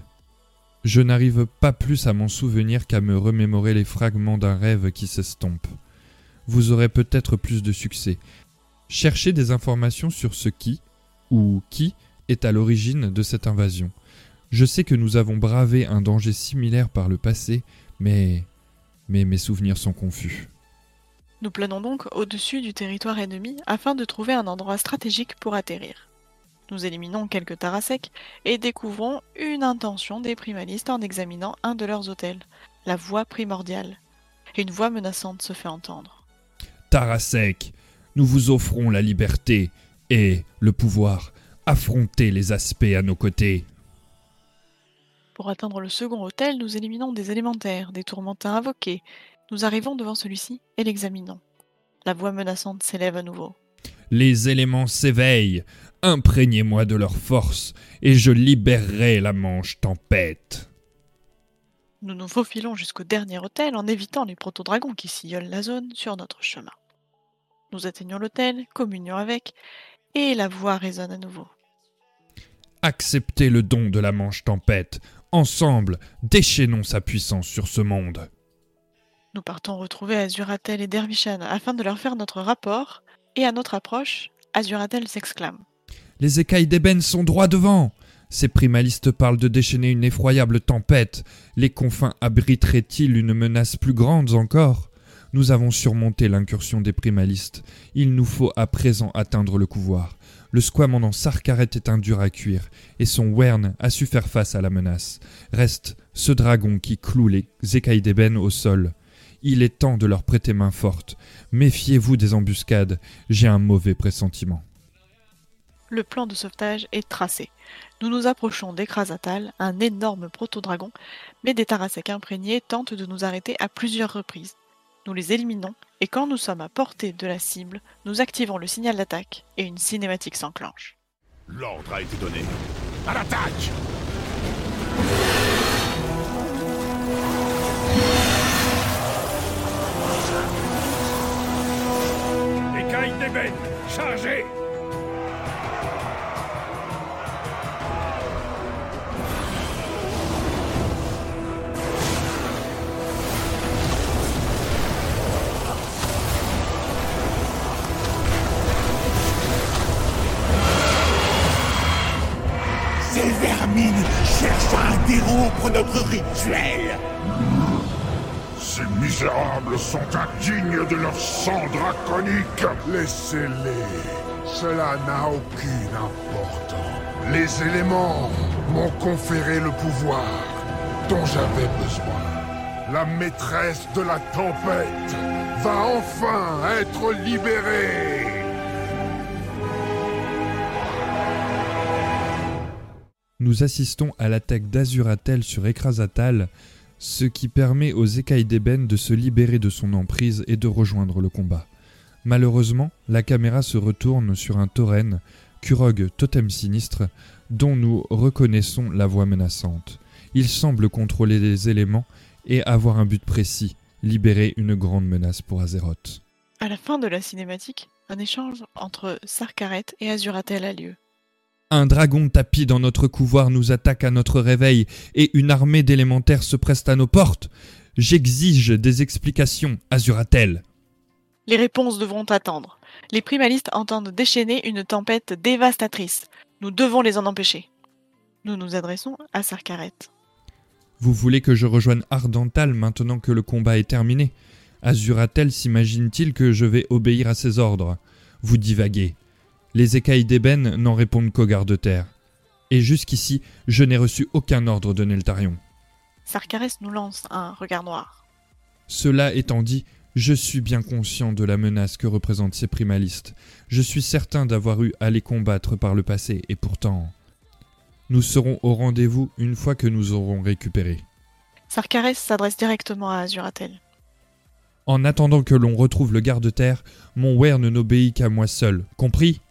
Je n'arrive pas plus à m'en souvenir qu'à me remémorer les fragments d'un rêve qui s'estompe. Vous aurez peut-être plus de succès. Cherchez des informations sur ce qui, ou qui, est à l'origine de cette invasion. Je sais que nous avons bravé un danger similaire par le passé, mais... mais mes souvenirs sont confus. Nous planons donc au-dessus du territoire ennemi afin de trouver un endroit stratégique pour atterrir. Nous éliminons quelques Tarasek et découvrons une intention des primalistes en examinant un de leurs hôtels, la voie primordiale. Une voix menaçante se fait entendre. Tarasek, nous vous offrons la liberté et le pouvoir. Affrontez les aspects à nos côtés. Pour atteindre le second hôtel, nous éliminons des élémentaires, des tourmentins invoqués. Nous arrivons devant celui-ci et l'examinons. La voix menaçante s'élève à nouveau. « Les éléments s'éveillent, imprégnez-moi de leur force, et je libérerai la Manche Tempête. » Nous nous faufilons jusqu'au dernier hôtel en évitant les proto-dragons qui sillonnent la zone sur notre chemin. Nous atteignons l'hôtel, communions avec, et la voix résonne à nouveau. « Acceptez le don de la Manche Tempête, ensemble, déchaînons sa puissance sur ce monde. » Nous partons retrouver Azurathel et Dervishan afin de leur faire notre rapport, et à notre approche, Azurathel s'exclame. « Les écailles d'ébène sont droit devant ! Ces primalistes parlent de déchaîner une effroyable tempête. Les confins abriteraient-ils une menace plus grande encore ? Nous avons surmonté l'incursion des primalistes. Il nous faut à présent atteindre le couvoir. Le squamandant Sarkaret est un dur à cuire, et son Wern a su faire face à la menace. Reste ce dragon qui cloue les écailles d'ébène au sol. Il est temps de leur prêter main forte. Méfiez-vous des embuscades, j'ai un mauvais pressentiment. Le plan de sauvetage est tracé. Nous nous approchons d'Ekrasatal, un énorme proto-dragon, mais des Tarasek imprégnés tentent de nous arrêter à plusieurs reprises. Nous les éliminons, et quand nous sommes à portée de la cible, nous activons le signal d'attaque, et une cinématique s'enclenche. L'ordre a été donné. À l'attaque ! Écailles d'ébène, chargez ! Dérompre notre rituel. Ces misérables sont indignes de leur sang draconique. Laissez-les, cela n'a aucune importance. Les éléments m'ont conféré le pouvoir dont j'avais besoin. La maîtresse de la tempête va enfin être libérée. Nous assistons à l'attaque d'Azuratel sur Ekrasatal, ce qui permet aux écailles d'ébène de se libérer de son emprise et de rejoindre le combat. Malheureusement, la caméra se retourne sur un tauren, Kurog totem sinistre, dont nous reconnaissons la voix menaçante. Il semble contrôler les éléments et avoir un but précis, libérer une grande menace pour Azeroth. À la fin de la cinématique, un échange entre Sarkaret et Azuratel a lieu. Un dragon tapi dans notre couvoir nous attaque à notre réveil et une armée d'élémentaires se presse à nos portes. J'exige des explications, Azuratel. Les réponses devront attendre. Les primalistes entendent déchaîner une tempête dévastatrice. Nous devons les en empêcher. Nous nous adressons à Sarkaret. Vous voulez que je rejoigne Ardental maintenant que le combat est terminé ? Azuratel s'imagine-t-il que je vais obéir à ses ordres ? Vous divaguez. Les écailles d'ébène n'en répondent qu'aux gardes-terre. Et jusqu'ici, je n'ai reçu aucun ordre de Neltarion. Sarkaret nous lance un regard noir. Cela étant dit, je suis bien conscient de la menace que représentent ces primalistes. Je suis certain d'avoir eu à les combattre par le passé, et pourtant... Nous serons au rendez-vous une fois que nous aurons récupéré. Sarkaret s'adresse directement à Azuratel. En attendant que l'on retrouve le garde-terre, mon Wern n'obéit qu'à moi seul, compris ?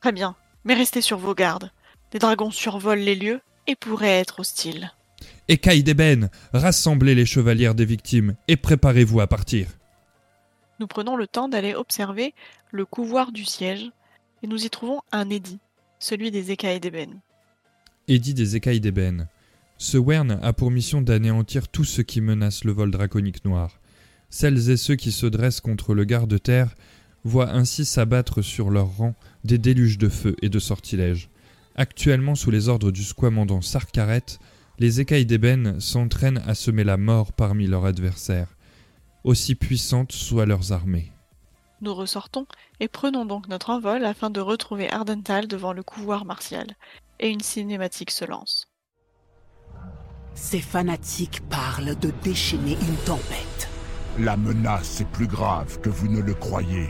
Très bien, mais restez sur vos gardes. Des dragons survolent les lieux et pourraient être hostiles. Écailles d'ébène, rassemblez les chevalières des victimes et préparez-vous à partir. Nous prenons le temps d'aller observer le couvoir du siège et nous y trouvons un édit, celui des écailles d'ébène. Édit des écailles d'ébène. Ce Wern a pour mission d'anéantir tout ce qui menace le vol draconique noir. Celles et ceux qui se dressent contre le garde-terre voient ainsi s'abattre sur leur rang des déluges de feu et de sortilèges. Actuellement sous les ordres du squamandant Sarkaret, les écailles d'ébène s'entraînent à semer la mort parmi leurs adversaires, aussi puissantes soient leurs armées. Nous ressortons et prenons donc notre envol afin de retrouver Ardental devant le couvoir martial, et une cinématique se lance. Ces fanatiques parlent de déchaîner une tempête. La menace est plus grave que vous ne le croyez.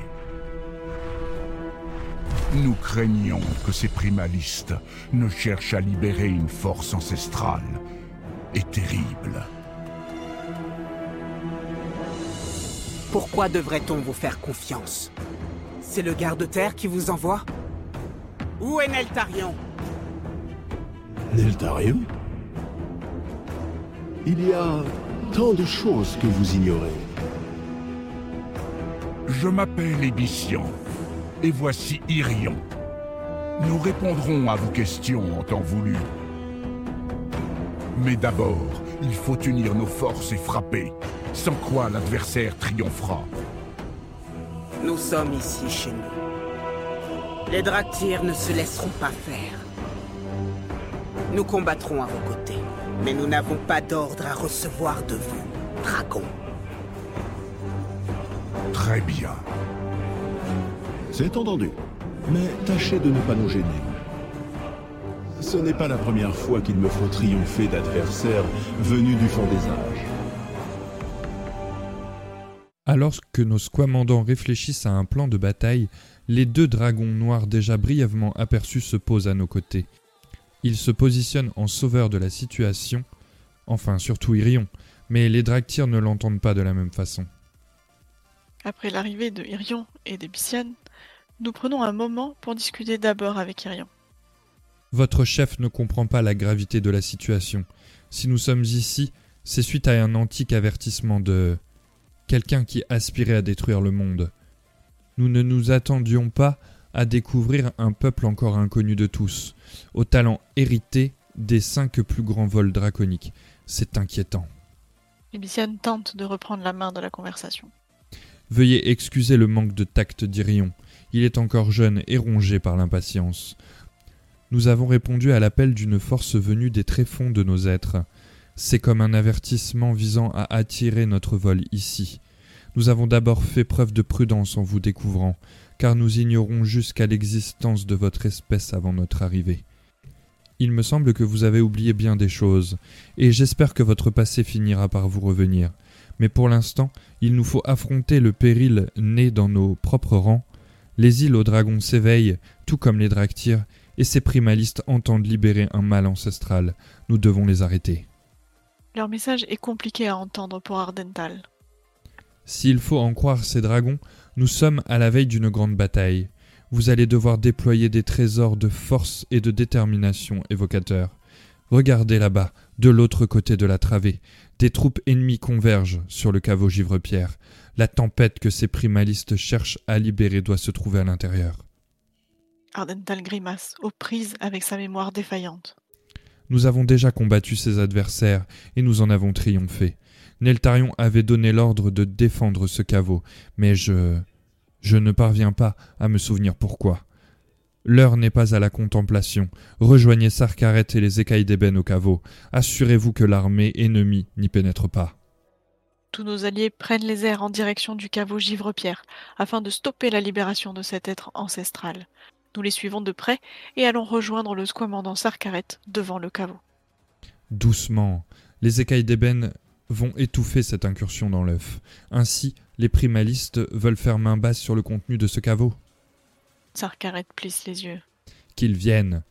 Nous craignons que ces primalistes ne cherchent à libérer une force ancestrale et terrible. Pourquoi devrait-on vous faire confiance ? C'est le garde-terre qui vous envoie ? Où est Neltarion ? Neltarion ? Il y a tant de choses que vous ignorez. Je m'appelle Ébissian. Et voici Irion. Nous répondrons à vos questions en temps voulu. Mais d'abord, il faut unir nos forces et frapper, sans quoi l'adversaire triomphera. Nous sommes ici chez nous. Les Draktyr ne se laisseront pas faire. Nous combattrons à vos côtés, mais nous n'avons pas d'ordre à recevoir de vous, dragon. Très bien. C'est entendu, mais tâchez de ne pas nous gêner. Ce n'est pas la première fois qu'il me faut triompher d'adversaires venus du fond des âges. Alors que nos squamandants réfléchissent à un plan de bataille, les deux dragons noirs déjà brièvement aperçus se posent à nos côtés. Ils se positionnent en sauveurs de la situation, enfin surtout Irion, mais les Draktyr ne l'entendent pas de la même façon. Après l'arrivée de Irion et d'Ebyssian, nous prenons un moment pour discuter d'abord avec Irion. Votre chef ne comprend pas la gravité de la situation. Si nous sommes ici, c'est suite à un antique avertissement de... quelqu'un qui aspirait à détruire le monde. Nous ne nous attendions pas à découvrir un peuple encore inconnu de tous, au talent hérité des cinq plus grands vols draconiques. C'est inquiétant. Ebyssian tente de reprendre la main de la conversation. Veuillez excuser le manque de tact d'Irion. Il est encore jeune et rongé par l'impatience. Nous avons répondu à l'appel d'une force venue des tréfonds de nos êtres. C'est comme un avertissement visant à attirer notre vol ici. Nous avons d'abord fait preuve de prudence en vous découvrant, car nous ignorons jusqu'à l'existence de votre espèce avant notre arrivée. Il me semble que vous avez oublié bien des choses, et j'espère que votre passé finira par vous revenir. Mais pour l'instant, il nous faut affronter le péril né dans nos propres rangs. Les îles aux dragons s'éveillent, tout comme les Draktyr, et ces primalistes entendent libérer un mal ancestral. Nous devons les arrêter. Leur message est compliqué à entendre pour Ardental. S'il faut en croire ces dragons, nous sommes à la veille d'une grande bataille. Vous allez devoir déployer des trésors de force et de détermination évocateurs. Regardez là-bas, de l'autre côté de la travée. Des troupes ennemies convergent sur le caveau Givrepierre. La tempête que ces primalistes cherchent à libérer doit se trouver à l'intérieur. Ardental grimace, aux prises avec sa mémoire défaillante. Nous avons déjà combattu ses adversaires et nous en avons triomphé. Neltarion avait donné l'ordre de défendre ce caveau, mais je... je ne parviens pas à me souvenir pourquoi. L'heure n'est pas à la contemplation. Rejoignez Sarkaret et les écailles d'ébène au caveau. Assurez-vous que l'armée ennemie n'y pénètre pas. Tous nos alliés prennent les airs en direction du caveau Givrepierre afin de stopper la libération de cet être ancestral. Nous les suivons de près et allons rejoindre le squamandant Sarkaret devant le caveau. Doucement, les écailles d'ébène vont étouffer cette incursion dans l'œuf. Ainsi, les primalistes veulent faire main basse sur le contenu de ce caveau. Sarkaret plisse les yeux. Qu'ils viennent.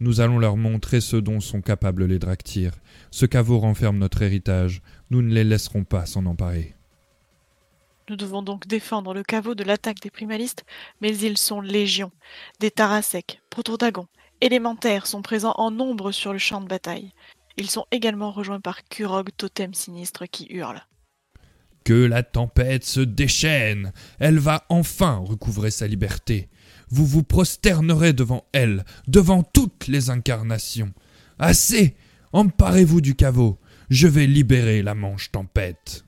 Nous allons leur montrer ce dont sont capables les Draktyr. Ce caveau renferme notre héritage. Nous ne les laisserons pas s'en emparer. Nous devons donc défendre le caveau de l'attaque des primalistes, mais ils sont légion. Des Tarasek, Protodragons, élémentaires sont présents en nombre sur le champ de bataille. Ils sont également rejoints par Kurog, totem sinistre qui hurle. Que la tempête se déchaîne! Elle va enfin recouvrer sa liberté. Vous vous prosternerez devant elle, devant toutes les incarnations. Assez! Emparez-vous du caveau. Je vais libérer la Manche Tempête.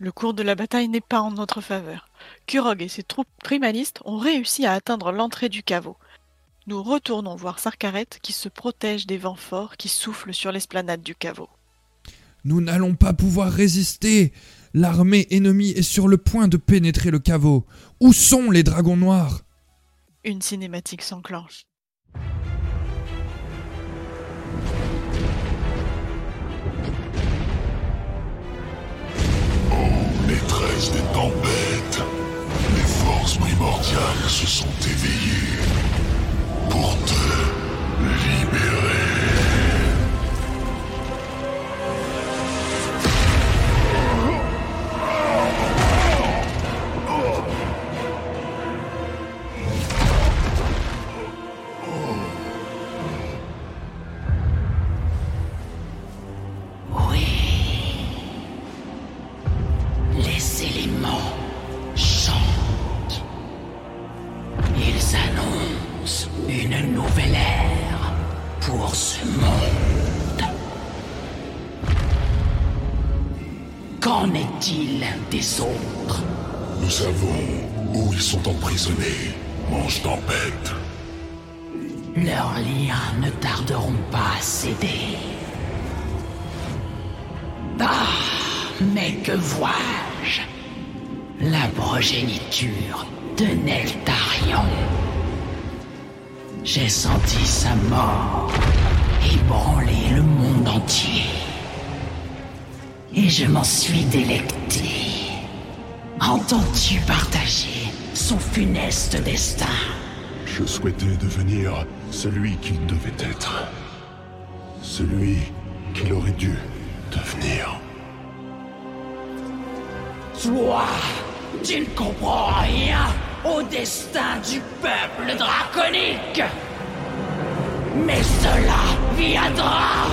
Le cours de la bataille n'est pas en notre faveur. Kurog et ses troupes primalistes ont réussi à atteindre l'entrée du caveau. Nous retournons voir Sarkaret qui se protège des vents forts qui soufflent sur l'esplanade du caveau. Nous n'allons pas pouvoir résister. L'armée ennemie est sur le point de pénétrer le caveau. Où sont les dragons noirs ? Une cinématique s'enclenche. Maîtresse des tempêtes, les forces primordiales se sont éveillées pour te libérer. Oui. Les éléments chantent. Ils annoncent une nouvelle ère pour ce monde. Qu'en est-il des autres ? Nous savons où ils sont emprisonnés, Manche Tempête. Leurs liens ne tarderont pas à céder. Bah, mais que vois-je ? La progéniture de Neltarion. J'ai senti sa mort ébranler le monde entier. Et je m'en suis délecté. Entends-tu partager son funeste destin ? Je souhaitais devenir celui qu'il devait être. Celui qu'il aurait dû devenir. Toi, tu ne comprends rien au destin du peuple draconique. Mais cela viendra.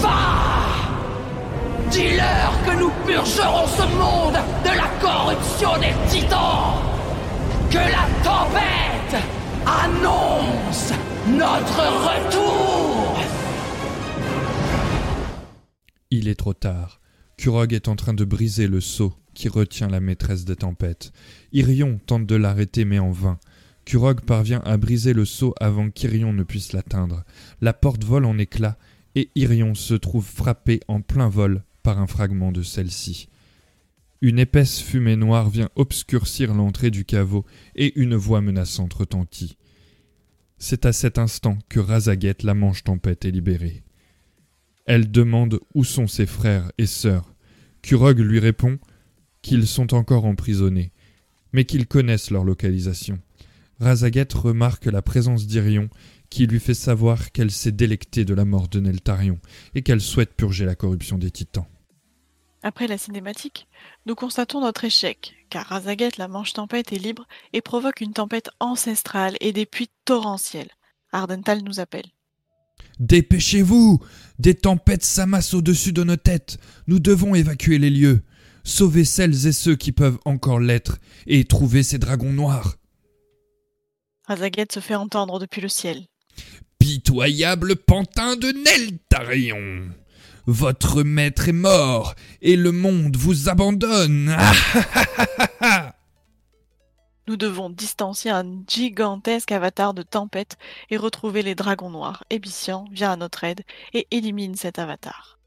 Va ! Dis-leur que nous purgerons ce monde de la corruption des titans. Que la tempête annonce notre retour. Il est trop tard. Kurog est en train de briser le sceau qui retient la maîtresse des tempêtes. Irion tente de l'arrêter mais en vain. Kurog parvient à briser le sceau avant qu'Irion ne puisse l'atteindre. La porte vole en éclats et Irion se trouve frappé en plein vol par un fragment de celle-ci. Une épaisse fumée noire vient obscurcir l'entrée du caveau et une voix menaçante retentit. C'est à cet instant que Razageth, la manche tempête, est libérée. Elle demande où sont ses frères et sœurs. Kurog lui répond qu'ils sont encore emprisonnés, mais qu'ils connaissent leur localisation. Razageth remarque la présence d'Irion, qui lui fait savoir qu'elle s'est délectée de la mort de Neltarion et qu'elle souhaite purger la corruption des titans. Après la cinématique, nous constatons notre échec, car Razageth, la manche tempête, est libre et provoque une tempête ancestrale et des pluies torrentielles. Ardental nous appelle. « Dépêchez-vous ! Des tempêtes s'amassent au-dessus de nos têtes. Nous devons évacuer les lieux. Sauvez celles et ceux qui peuvent encore l'être et trouver ces dragons noirs. » Razageth se fait entendre depuis le ciel. « Pitoyable pantin de Neltarion ! Votre maître est mort et le monde vous abandonne. » Nous devons distancier un gigantesque avatar de tempête et retrouver les dragons noirs. Ébician vient à notre aide et élimine cet avatar.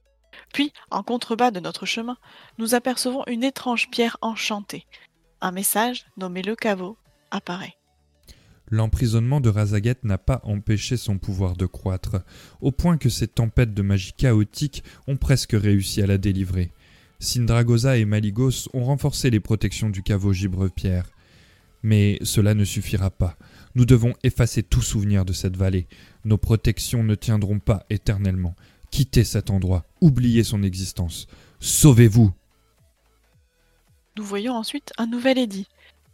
Puis, en contrebas de notre chemin, nous apercevons une étrange pierre enchantée. Un message, nommé le caveau, apparaît. L'emprisonnement de Razageth n'a pas empêché son pouvoir de croître, au point que ces tempêtes de magie chaotique ont presque réussi à la délivrer. Syndragosa et Maligos ont renforcé les protections du caveau Gibrepierre. Mais cela ne suffira pas. Nous devons effacer tout souvenir de cette vallée. Nos protections ne tiendront pas éternellement. Quittez cet endroit. Oubliez son existence. Sauvez-vous. Nous voyons ensuite un nouvel édit.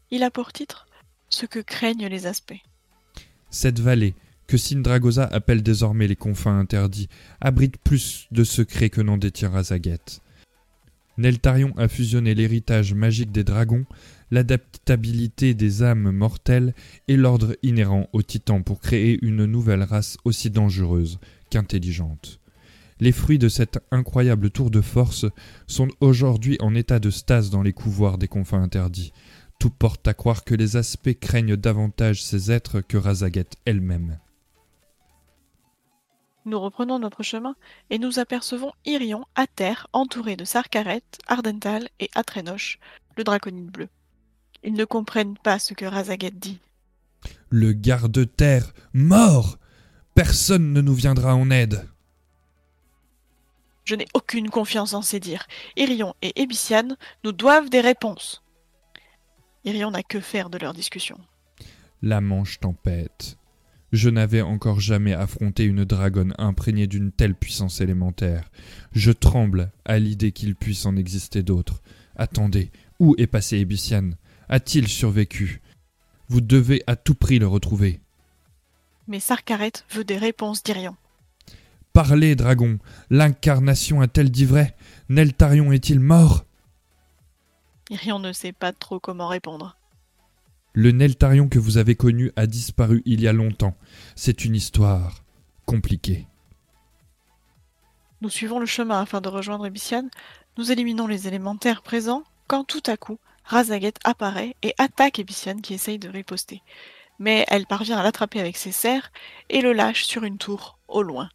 Il a pour titre « Ce que craignent les aspects ». Cette vallée, que Syndragosa appelle désormais les confins interdits, abrite plus de secrets que n'en détient Razageth. Neltarion a fusionné l'héritage magique des dragons, l'adaptabilité des âmes mortelles et l'ordre inhérent aux titans pour créer une nouvelle race aussi dangereuse qu'intelligente. Les fruits de cet incroyable tour de force sont aujourd'hui en état de stase dans les couloirs des confins interdits. Tout porte à croire que les aspects craignent davantage ces êtres que Razageth elle-même. Nous reprenons notre chemin et nous apercevons Irion à terre, entouré de Sarkaret, Ardental et Atrénoche, le draconide bleu. Ils ne comprennent pas ce que Razageth dit. « Le garde-terre mort ! Personne ne nous viendra en aide !» Je n'ai aucune confiance en ces dires. Irion et Ébician nous doivent des réponses. Irion n'a que faire de leur discussion. « La manche tempête. » Je n'avais encore jamais affronté une dragonne imprégnée d'une telle puissance élémentaire. Je tremble à l'idée qu'il puisse en exister d'autres. Attendez, où est passé Ébician ? A-t-il survécu ? Vous devez à tout prix le retrouver. Mais Sarkaret veut des réponses d'Irion. Parlez, dragon. L'incarnation a-t-elle dit vrai ? Neltarion est-il mort ? Irion ne sait pas trop comment répondre. Le Neltarion que vous avez connu a disparu il y a longtemps. C'est une histoire compliquée. Nous suivons le chemin afin de rejoindre Ébician. Nous éliminons les élémentaires présents quand tout à coup Razaghet apparaît et attaque Épiciane qui essaye de riposter. Mais elle parvient à l'attraper avec ses serres et le lâche sur une tour au loin.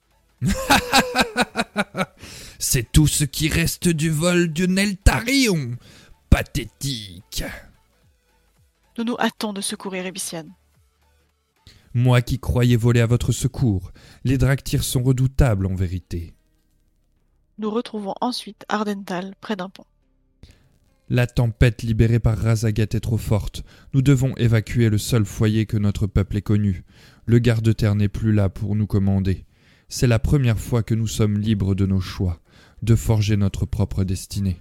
C'est tout ce qui reste du vol du Neltarion. Pathétique. Nous nous hâtons de secourir Épiciane. Moi qui croyais voler à votre secours, les Draktyrs sont redoutables en vérité. Nous retrouvons ensuite Ardental près d'un pont. La tempête libérée par Razaghet est trop forte. Nous devons évacuer le seul foyer que notre peuple ait connu. Le garde-terre n'est plus là pour nous commander. C'est la première fois que nous sommes libres de nos choix, de forger notre propre destinée.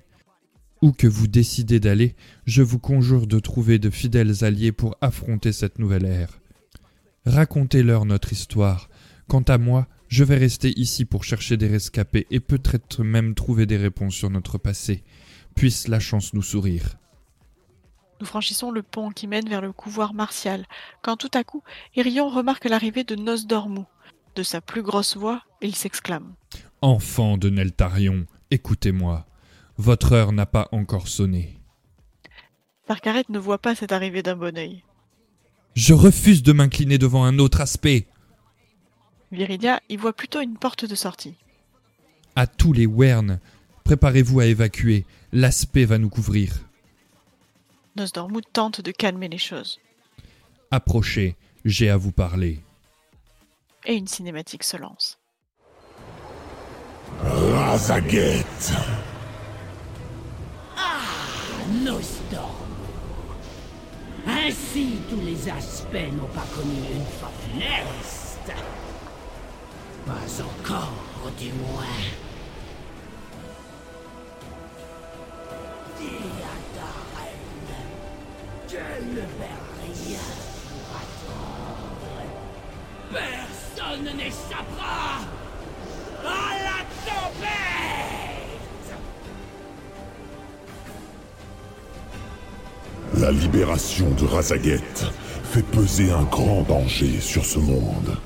Où que vous décidez d'aller, je vous conjure de trouver de fidèles alliés pour affronter cette nouvelle ère. Racontez-leur notre histoire. Quant à moi, je vais rester ici pour chercher des rescapés et peut-être même trouver des réponses sur notre passé. Puisse la chance nous sourire. Nous franchissons le pont qui mène vers le couvoir martial, quand tout à coup, Irion remarque l'arrivée de Nosdormu. De sa plus grosse voix, il s'exclame. « Enfant de Neltarion, écoutez-moi. Votre heure n'a pas encore sonné. » Sarkaret ne voit pas cette arrivée d'un bon œil. « Je refuse de m'incliner devant un autre aspect. » Viridia y voit plutôt une porte de sortie. « À tous les Wernes, préparez-vous à évacuer. L'aspect va nous couvrir. » Nosdormu tente de calmer les choses. « Approchez, j'ai à vous parler. » Et une cinématique se lance. Razaghet. Ah, Nostorm. Ainsi tous les aspects n'ont pas connu une Fafnelst. Pas encore, du moins. Diadarène, je ne vais rien pour attendre. Personne n'échappera à la tempête! La libération de Razaghet fait peser un grand danger sur ce monde,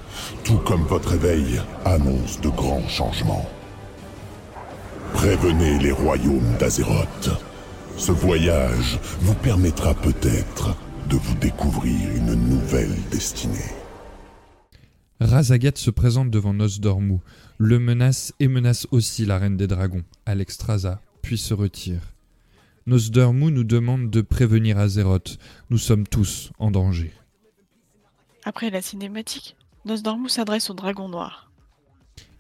tout comme votre éveil annonce de grands changements. Prévenez les royaumes d'Azeroth. Ce voyage vous permettra peut-être de vous découvrir une nouvelle destinée. Razaghet se présente devant Nosdormu, le menace et menace aussi la reine des dragons, Alexstrasza, puis se retire. Nosdormu nous demande de prévenir Azeroth. Nous sommes tous en danger. Après la cinématique, Nosdormu s'adresse au dragon noir.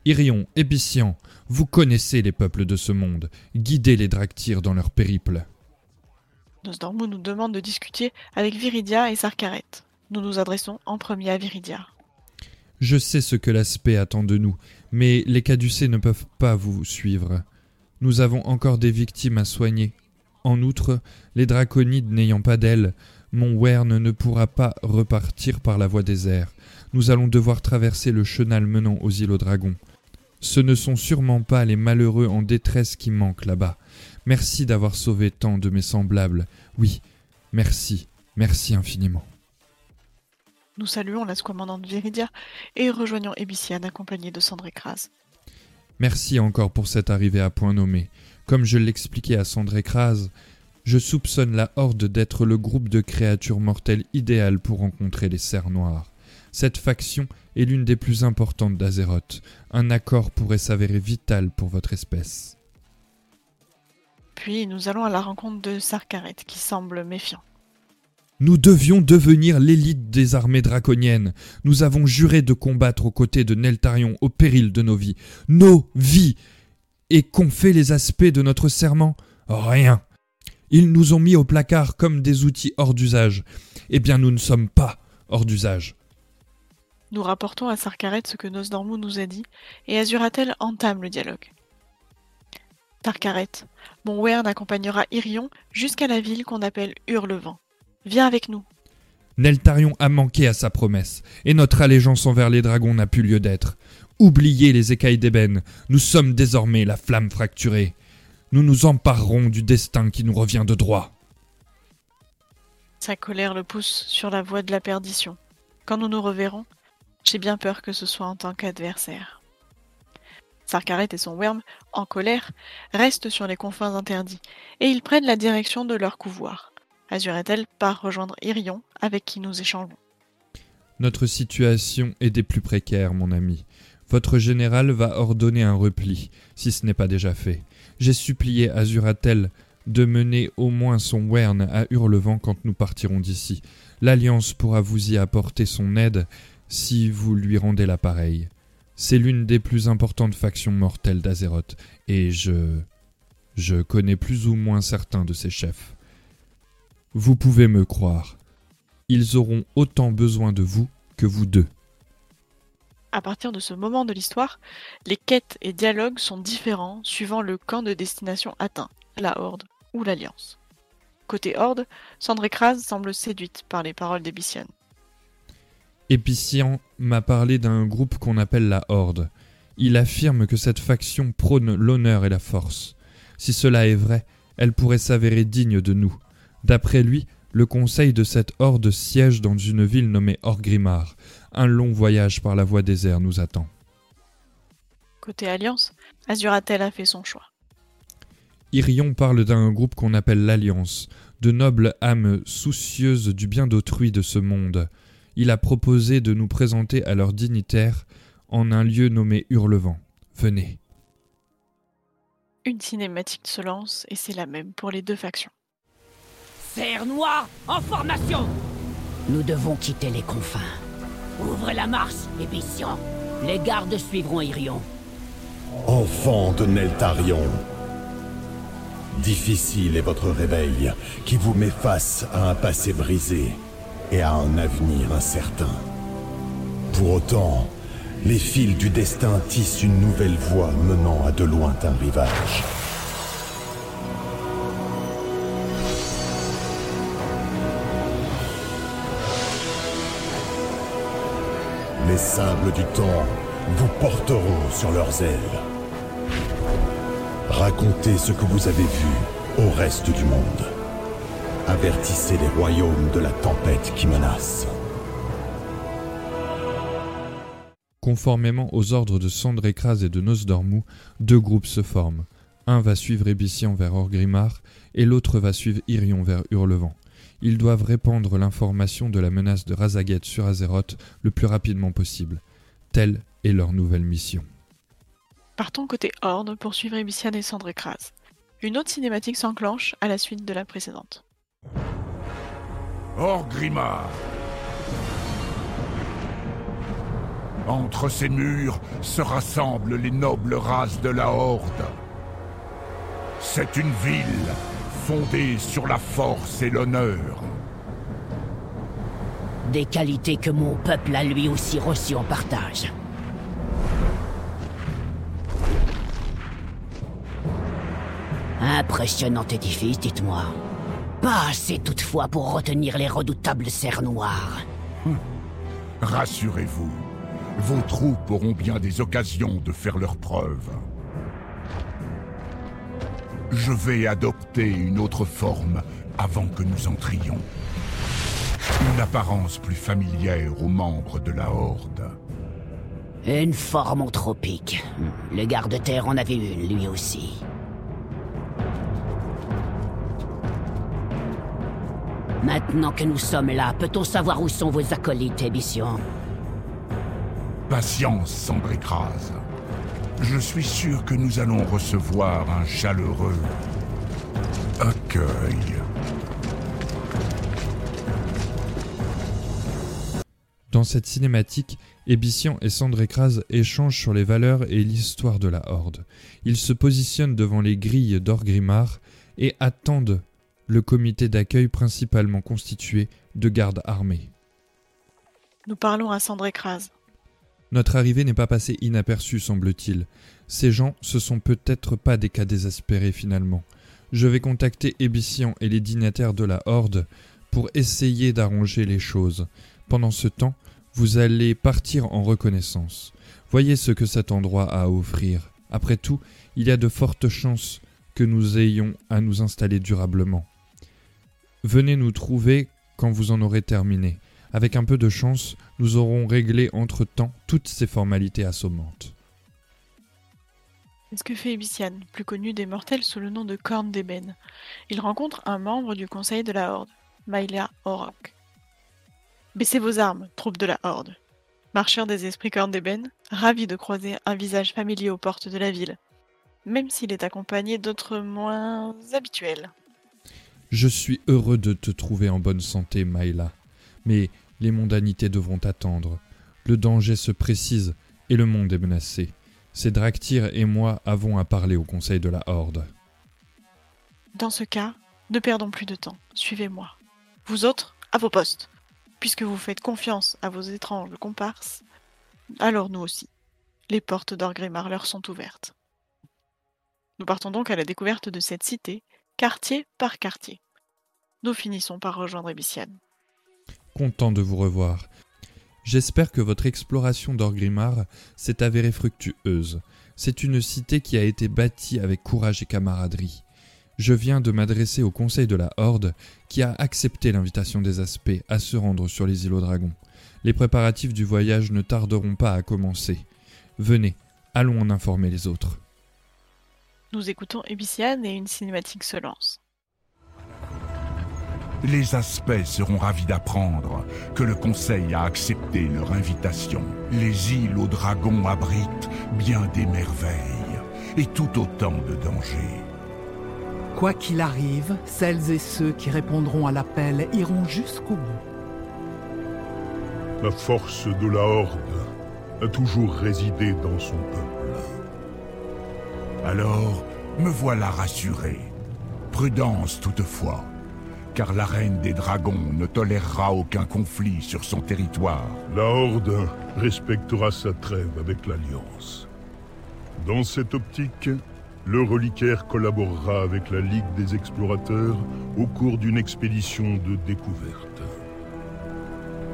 Irion, Épician, vous connaissez les peuples de ce monde. Guidez les Draktyrs dans leur périple. Nosdormu nous demande de discuter avec Viridia et Sarkaret. Nous nous adressons en premier à Viridia. Je sais ce que l'aspect attend de nous, mais les caducées ne peuvent pas vous suivre. Nous avons encore des victimes à soigner. En outre, les draconides n'ayant pas d'ailes, mon Wern ne pourra pas repartir par la voie des airs. Nous allons devoir traverser le chenal menant aux îles aux dragons. Ce ne sont sûrement pas les malheureux en détresse qui manquent là-bas. Merci d'avoir sauvé tant de mes semblables. Oui, merci, merci infiniment. Nous saluons la sous-commandante Viridia et rejoignons Épiciane accompagnée de Sandrekraz. Merci encore pour cette arrivée à point nommé. Comme je l'expliquais à Sandrekraz, je soupçonne la Horde d'être le groupe de créatures mortelles idéales pour rencontrer les cerfs noirs. Cette faction est l'une des plus importantes d'Azeroth. Un accord pourrait s'avérer vital pour votre espèce. Puis nous allons à la rencontre de Sarkaret, qui semble méfiant. Nous devions devenir l'élite des armées draconiennes. Nous avons juré de combattre aux côtés de Neltarion au péril de nos vies. Nos vies! Et qu'ont fait les aspects de notre serment? Rien. Ils nous ont mis au placard comme des outils hors d'usage. Eh bien, nous ne sommes pas hors d'usage. Nous rapportons à Sarkaret ce que Nosdormu nous a dit, et Azurathel entame le dialogue. Sarkaret, mon Wern accompagnera Irion jusqu'à la ville qu'on appelle Hurlevent. Viens avec nous. Neltarion a manqué à sa promesse, et notre allégeance envers les dragons n'a plus lieu d'être. Oubliez les écailles d'ébène, nous sommes désormais la flamme fracturée. Nous nous emparerons du destin qui nous revient de droit. Sa colère le pousse sur la voie de la perdition. Quand nous nous reverrons, j'ai bien peur que ce soit en tant qu'adversaire. Sarkaret et son Wyrm, en colère, restent sur les confins interdits, et ils prennent la direction de leur couvoir. Azuratel part rejoindre Irion, avec qui nous échangeons. Notre situation est des plus précaires, mon ami. Votre général va ordonner un repli, si ce n'est pas déjà fait. J'ai supplié Azuratel de mener au moins son Wern à Hurlevent quand nous partirons d'ici. L'Alliance pourra vous y apporter son aide si vous lui rendez l'appareil. C'est l'une des plus importantes factions mortelles d'Azeroth, et je... je connais plus ou moins certains de ses chefs. Vous pouvez me croire. Ils auront autant besoin de vous que vous deux. À partir de ce moment de l'histoire, les quêtes et dialogues sont différents suivant le camp de destination atteint, la Horde ou l'Alliance. Côté Horde, Sandrekraz semble séduite par les paroles d'Épician. Épician m'a parlé d'un groupe qu'on appelle la Horde. Il affirme que cette faction prône l'honneur et la force. Si cela est vrai, elle pourrait s'avérer digne de nous. D'après lui, le conseil de cette horde siège dans une ville nommée Orgrimmar. Un long voyage par la voie des airs nous attend. Côté Alliance, Azuratel a fait son choix. Irion parle d'un groupe qu'on appelle l'Alliance, de nobles âmes soucieuses du bien d'autrui de ce monde. Il a proposé de nous présenter à leurs dignitaires en un lieu nommé Hurlevent. Venez. Une cinématique se lance et c'est la même pour les deux factions. Cerfs noirs, en formation! Nous devons quitter les confins. Ouvrez la marche, Épician. Les gardes suivront Irion. Enfant de Neltarion, difficile est votre réveil, qui vous met face à un passé brisé et à un avenir incertain. Pour autant, les fils du destin tissent une nouvelle voie menant à de lointains rivages. Les sables du temps vous porteront sur leurs ailes. Racontez ce que vous avez vu au reste du monde. Avertissez les royaumes de la tempête qui menace. Conformément aux ordres de Sandrekraz et de Nosdormu, deux groupes se forment. Un va suivre Épician vers Orgrimmar et l'autre va suivre Irion vers Hurlevent. Ils doivent répandre l'information de la menace de Razaghet sur Azeroth le plus rapidement possible. Telle est leur nouvelle mission. Partons côté Horde pour suivre Épician et Sandrekraz. Une autre cinématique s'enclenche à la suite de la précédente. Orgrimmar. Entre ces murs se rassemblent les nobles races de la Horde. C'est une ville fondée sur la force et l'honneur. Des qualités que mon peuple a lui aussi reçues en partage. Impressionnant édifice, dites-moi. Pas assez toutefois pour retenir les redoutables cerfs noirs. Hum. Rassurez-vous, vos troupes auront bien des occasions de faire leurs preuves. Je vais adopter une autre forme avant que nous entrions. Une apparence plus familière aux membres de la Horde. Une forme anthropique. Le garde-terre en avait une, lui aussi. Maintenant que nous sommes là, peut-on savoir où sont vos acolytes, Épician ? Patience, Sandrekraz. Je suis sûr que nous allons recevoir un chaleureux accueil. Dans cette cinématique, Épician et Sandrekraz échangent sur les valeurs et l'histoire de la Horde. Ils se positionnent devant les grilles d'Orgrimmar et attendent le comité d'accueil principalement constitué de gardes armés. Nous parlons à Sandrekraz. Notre arrivée n'est pas passée inaperçue, semble-t-il. Ces gens, ce sont peut-être pas des cas désespérés finalement. Je vais contacter Épician et les dignitaires de la Horde pour essayer d'arranger les choses. Pendant ce temps, vous allez partir en reconnaissance. Voyez ce que cet endroit a à offrir. Après tout, il y a de fortes chances que nous ayons à nous installer durablement. Venez nous trouver quand vous en aurez terminé. Avec un peu de chance, nous aurons réglé entre-temps toutes ces formalités assommantes. C'est ce que fait Ebissian, plus connu des mortels sous le nom de Corne d'ébène. Il rencontre un membre du conseil de la Horde, Maïla Orok. « Baissez vos armes, troupes de la Horde !» Marcheur des esprits Corne d'ébène, ravi de croiser un visage familier aux portes de la ville, même s'il est accompagné d'autres moins habituels. « Je suis heureux de te trouver en bonne santé, Maïla, mais les mondanités devront attendre. Le danger se précise et le monde est menacé. Cédractyr et moi avons à parler au conseil de la Horde. » « Dans ce cas, ne perdons plus de temps, suivez-moi. Vous autres, à vos postes. Puisque vous faites confiance à vos étranges comparses, alors nous aussi. Les portes d'Orgrimmar leur sont ouvertes. » Nous partons donc à la découverte de cette cité, quartier par quartier. Nous finissons par rejoindre Ebissian. « Content de vous revoir. J'espère que votre exploration d'Orgrimmar s'est avérée fructueuse. C'est une cité qui a été bâtie avec courage et camaraderie. Je viens de m'adresser au conseil de la Horde qui a accepté l'invitation des Aspects à se rendre sur les îles aux dragons. Les préparatifs du voyage ne tarderont pas à commencer. Venez, allons en informer les autres. » Nous écoutons Ebissian et une cinématique se lance. Les Aspects seront ravis d'apprendre que le Conseil a accepté leur invitation. Les îles aux dragons abritent bien des merveilles et tout autant de dangers. Quoi qu'il arrive, celles et ceux qui répondront à l'appel iront jusqu'au bout. La force de la Horde a toujours résidé dans son peuple. Alors, me voilà rassuré. Prudence toutefois, car la Reine des Dragons ne tolérera aucun conflit sur son territoire. La Horde respectera sa trêve avec l'Alliance. Dans cette optique, le reliquaire collaborera avec la Ligue des Explorateurs au cours d'une expédition de découverte.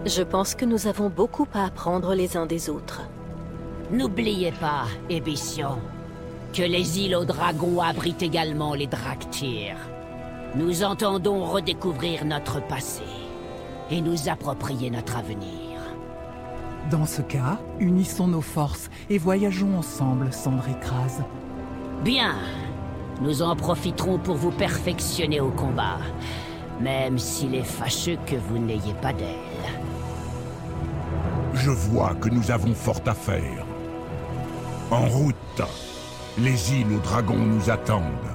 Je pense que nous avons beaucoup à apprendre les uns des autres. N'oubliez pas, Ebissian, que les îles aux dragons abritent également les Draktyr. Nous entendons redécouvrir notre passé et nous approprier notre avenir. Dans ce cas, unissons nos forces et voyageons ensemble, Cendre Écrase. Bien, nous en profiterons pour vous perfectionner au combat, même s'il est fâcheux que vous n'ayez pas d'aile. Je vois que nous avons fort à faire. En route, les îles aux dragons nous attendent.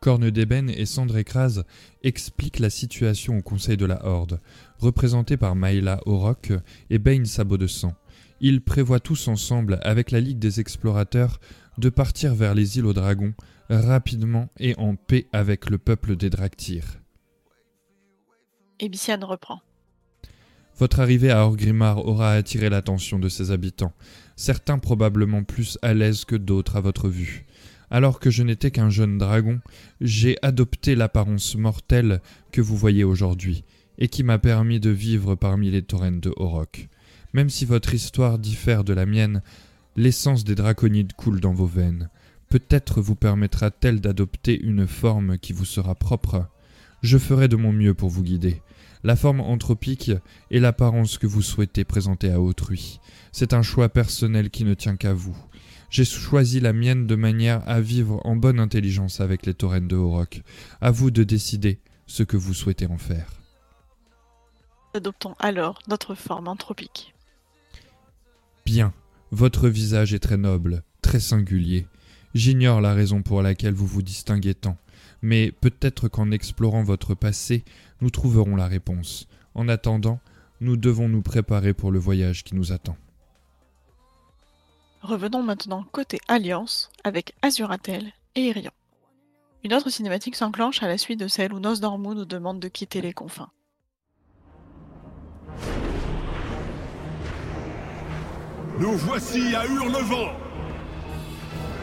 Corne d'ébène et Cendre Écrase expliquent la situation au Conseil de la Horde, représenté par Maïla Orok et Bane Sabot de Sang. Ils prévoient tous ensemble, avec la Ligue des Explorateurs, de partir vers les îles aux dragons, rapidement et en paix avec le peuple des Draktyr. Ebissian reprend. « Votre arrivée à Orgrimmar aura attiré l'attention de ses habitants, certains probablement plus à l'aise que d'autres à votre vue. Alors que je n'étais qu'un jeune dragon, j'ai adopté l'apparence mortelle que vous voyez aujourd'hui, et qui m'a permis de vivre parmi les torrents de Orok. Même si votre histoire diffère de la mienne, l'essence des draconides coule dans vos veines. Peut-être vous permettra-t-elle d'adopter une forme qui vous sera propre. Je ferai de mon mieux pour vous guider. La forme anthropique est l'apparence que vous souhaitez présenter à autrui. C'est un choix personnel qui ne tient qu'à vous. J'ai choisi la mienne de manière à vivre en bonne intelligence avec les taurennes de Orok. À vous de décider ce que vous souhaitez en faire. » Adoptons alors notre forme anthropique. Bien, votre visage est très noble, très singulier. J'ignore la raison pour laquelle vous vous distinguez tant, mais peut-être qu'en explorant votre passé, nous trouverons la réponse. En attendant, nous devons nous préparer pour le voyage qui nous attend. Revenons maintenant côté Alliance, avec Azurathel et Irion. Une autre cinématique s'enclenche à la suite de celle où Nosdormu nous demande de quitter les confins. Nous voici à Hurlevent,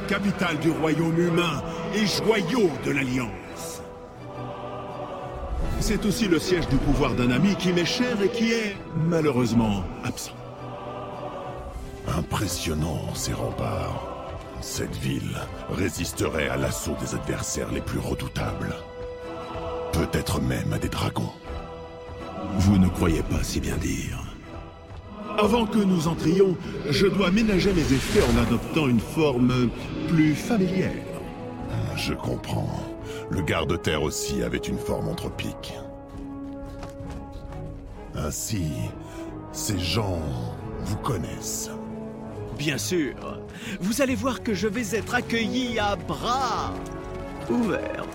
capitale du royaume humain et joyau de l'Alliance. C'est aussi le siège du pouvoir d'un ami qui m'est cher et qui est, malheureusement, absent. Impressionnant, ces remparts. Cette ville résisterait à l'assaut des adversaires les plus redoutables. Peut-être même à des dragons. Vous ne croyez pas si bien dire. Avant que nous entrions, je dois ménager mes effets en adoptant une forme plus familière. Je comprends. Le garde-terre aussi avait une forme anthropique. Ainsi, ces gens vous connaissent. Bien sûr. Vous allez voir que je vais être accueilli à bras ouverts.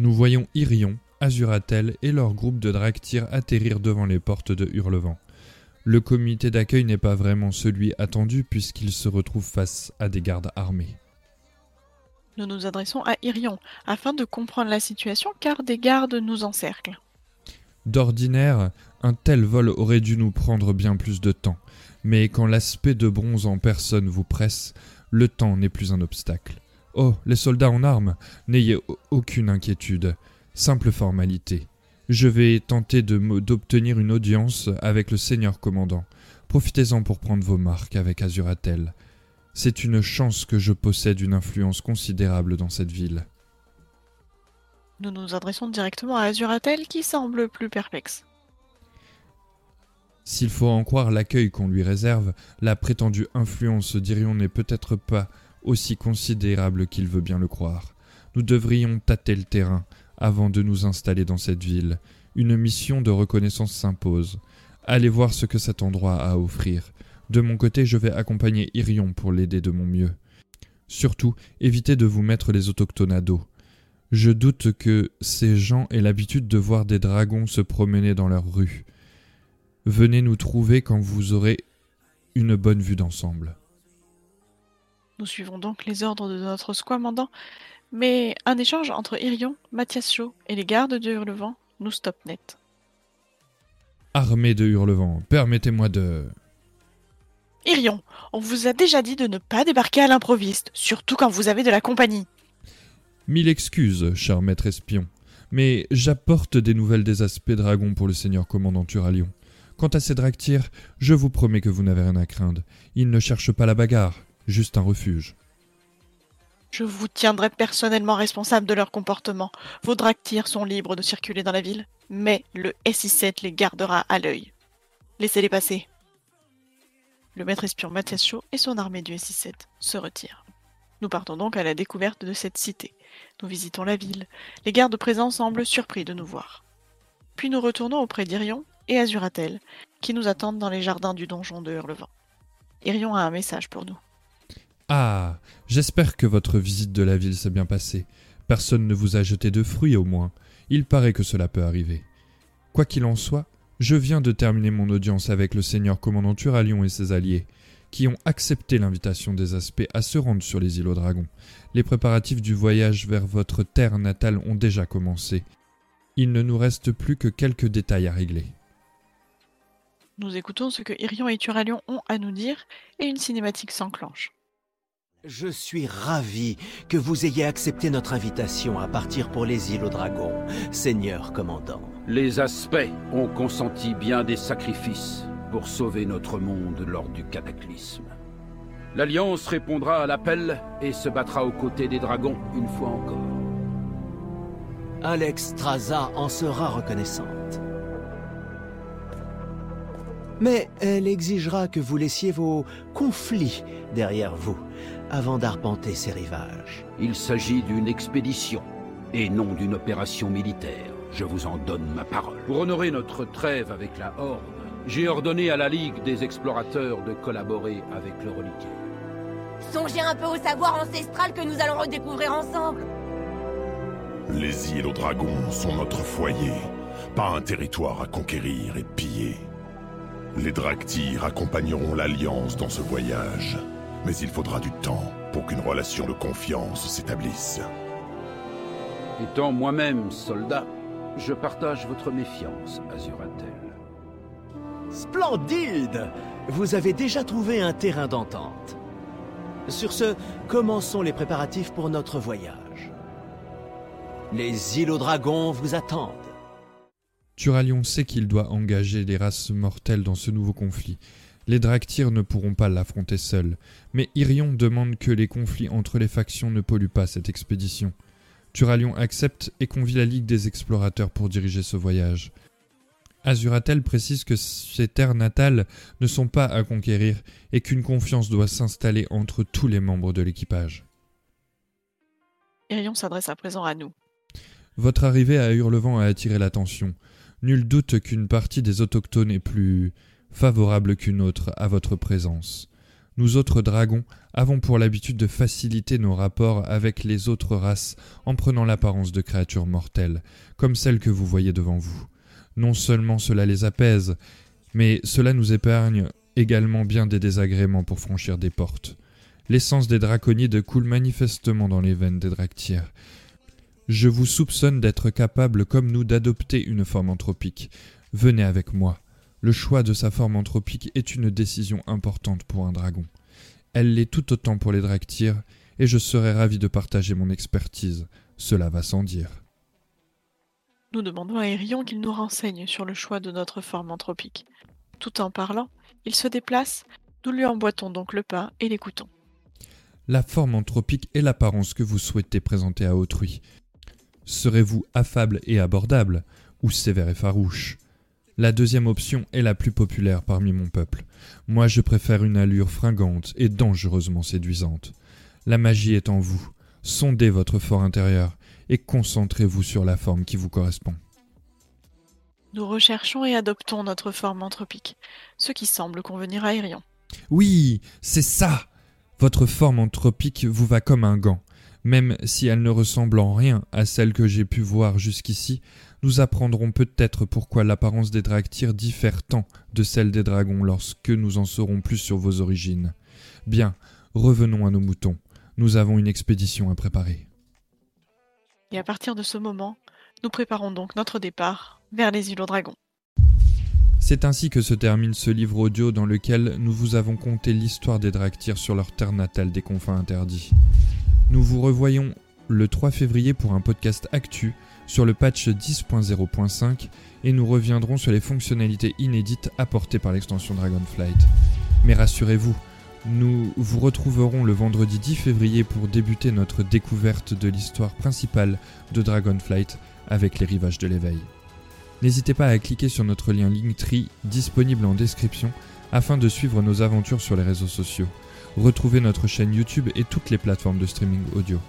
Nous voyons Irion, Azuratel et leur groupe de Draktyr atterrir devant les portes de Hurlevent. Le comité d'accueil n'est pas vraiment celui attendu puisqu'il se retrouve face à des gardes armés. Nous nous adressons à Irion afin de comprendre la situation car des gardes nous encerclent. D'ordinaire, un tel vol aurait dû nous prendre bien plus de temps, mais quand l'aspect de bronze en personne vous presse, le temps n'est plus un obstacle. Oh, les soldats en armes, n'ayez aucune inquiétude. Simple formalité. Je vais tenter de m- d'obtenir une audience avec le seigneur commandant. Profitez-en pour prendre vos marques avec Azuratel. C'est une chance que je possède une influence considérable dans cette ville. Nous nous adressons directement à Azuratel qui semble plus perplexe. S'il faut en croire l'accueil qu'on lui réserve, la prétendue influence d'Irion n'est peut-être pas aussi considérable qu'il veut bien le croire. Nous devrions tâter le terrain avant de nous installer dans cette ville. Une mission de reconnaissance s'impose. Allez voir ce que cet endroit a à offrir. De mon côté, je vais accompagner Irion pour l'aider de mon mieux. Surtout, évitez de vous mettre les autochtones à dos. Je doute que ces gens aient l'habitude de voir des dragons se promener dans leurs rues. Venez nous trouver quand vous aurez une bonne vue d'ensemble. Nous suivons donc les ordres de notre squamandant, mais un échange entre Irion, Mathias Shaw et les gardes de Hurlevent nous stoppe net. Armée de Hurlevent, permettez-moi de... Irion, on vous a déjà dit de ne pas débarquer à l'improviste, surtout quand vous avez de la compagnie. Mille excuses, cher maître espion, mais j'apporte des nouvelles des aspects dragons pour le seigneur commandant Turalion. Quant à ces Draktyr, je vous promets que vous n'avez rien à craindre. Ils ne cherchent pas la bagarre. Juste un refuge. Je vous tiendrai personnellement responsable de leur comportement. Vos Draktyr sont libres de circuler dans la ville, mais le S I sept les gardera à l'œil. Laissez-les passer. Le maître espion Mathias Shaw et son armée du S I sept se retirent. Nous partons donc à la découverte de cette cité. Nous visitons la ville. Les gardes présents semblent surpris de nous voir. Puis nous retournons auprès d'Irion et Azuratel, qui nous attendent dans les jardins du donjon de Hurlevent. Irion a un message pour nous. Ah, j'espère que votre visite de la ville s'est bien passée. Personne ne vous a jeté de fruits au moins. Il paraît que cela peut arriver. Quoi qu'il en soit, je viens de terminer mon audience avec le seigneur commandant Turalion et ses alliés, qui ont accepté l'invitation des aspects à se rendre sur les îles aux dragons. Les préparatifs du voyage vers votre terre natale ont déjà commencé. Il ne nous reste plus que quelques détails à régler. Nous écoutons ce que Irion et Turalion ont à nous dire, et une cinématique s'enclenche. Je suis ravi que vous ayez accepté notre invitation à partir pour les îles aux dragons, seigneur commandant. Les aspects ont consenti bien des sacrifices pour sauver notre monde lors du cataclysme. L'Alliance répondra à l'appel et se battra aux côtés des dragons une fois encore. Alex Traza en sera reconnaissante. Mais elle exigera que vous laissiez vos conflits derrière vous avant d'arpenter ces rivages. Il s'agit d'une expédition et non d'une opération militaire. Je vous en donne ma parole. Pour honorer notre trêve avec la Horde, j'ai ordonné à la Ligue des explorateurs de collaborer avec le reliquaire. Songez un peu au savoir ancestral que nous allons redécouvrir ensemble. Les îles aux dragons sont notre foyer, pas un territoire à conquérir et piller. Les Draktyr accompagneront l'Alliance dans ce voyage, mais il faudra du temps pour qu'une relation de confiance s'établisse. Étant moi-même soldat, je partage votre méfiance, Azuratel. Splendide! Vous avez déjà trouvé un terrain d'entente. Sur ce, commençons les préparatifs pour notre voyage. Les îles aux dragons vous attendent. Turalion sait qu'il doit engager les races mortelles dans ce nouveau conflit. Les Draktyr ne pourront pas l'affronter seuls, mais Irion demande que les conflits entre les factions ne polluent pas cette expédition. Turalion accepte et convie la Ligue des Explorateurs pour diriger ce voyage. Azurathel précise que ses terres natales ne sont pas à conquérir et qu'une confiance doit s'installer entre tous les membres de l'équipage. Irion s'adresse à présent à nous. Votre arrivée à Hurlevent a attiré l'attention. Nul doute qu'une partie des autochtones est plus favorable qu'une autre à votre présence. Nous autres dragons avons pour l'habitude de faciliter nos rapports avec les autres races en prenant l'apparence de créatures mortelles, comme celles que vous voyez devant vous. Non seulement cela les apaise, mais cela nous épargne également bien des désagréments pour franchir des portes. L'essence des draconides coule manifestement dans les veines des dractyres. Je vous soupçonne d'être capable comme nous d'adopter une forme anthropique. Venez avec moi. Le choix de sa forme anthropique est une décision importante pour un dragon. Elle l'est tout autant pour les dractyres, et je serais ravi de partager mon expertise. Cela va sans dire. Nous demandons à Irion qu'il nous renseigne sur le choix de notre forme anthropique. Tout en parlant, il se déplace, nous lui emboîtons donc le pas et l'écoutons. La forme anthropique est l'apparence que vous souhaitez présenter à autrui. Serez-vous affable et abordable, ou sévère et farouche ? La deuxième option est la plus populaire parmi mon peuple. Moi, je préfère une allure fringante et dangereusement séduisante. La magie est en vous. Sondez votre fort intérieur et concentrez-vous sur la forme qui vous correspond. Nous recherchons et adoptons notre forme anthropique, ce qui semble convenir à Irion. Oui, c'est ça ! Votre forme anthropique vous va comme un gant. Même si elle ne ressemble en rien à celle que j'ai pu voir jusqu'ici, nous apprendrons peut-être pourquoi l'apparence des dractyres diffère tant de celle des dragons lorsque nous en saurons plus sur vos origines. Bien, revenons à nos moutons. Nous avons une expédition à préparer. Et à partir de ce moment, nous préparons donc notre départ vers les îles aux dragons. C'est ainsi que se termine ce livre audio dans lequel nous vous avons conté l'histoire des dractyres sur leur terre natale des confins interdits. Nous vous revoyons le trois février pour un podcast Actu sur le patch dix point zéro point cinq et nous reviendrons sur les fonctionnalités inédites apportées par l'extension Dragonflight. Mais rassurez-vous, nous vous retrouverons le vendredi dix février pour débuter notre découverte de l'histoire principale de Dragonflight avec les rivages de l'éveil. N'hésitez pas à cliquer sur notre lien Linktree disponible en description afin de suivre nos aventures sur les réseaux sociaux. Retrouvez notre chaîne YouTube et toutes les plateformes de streaming audio.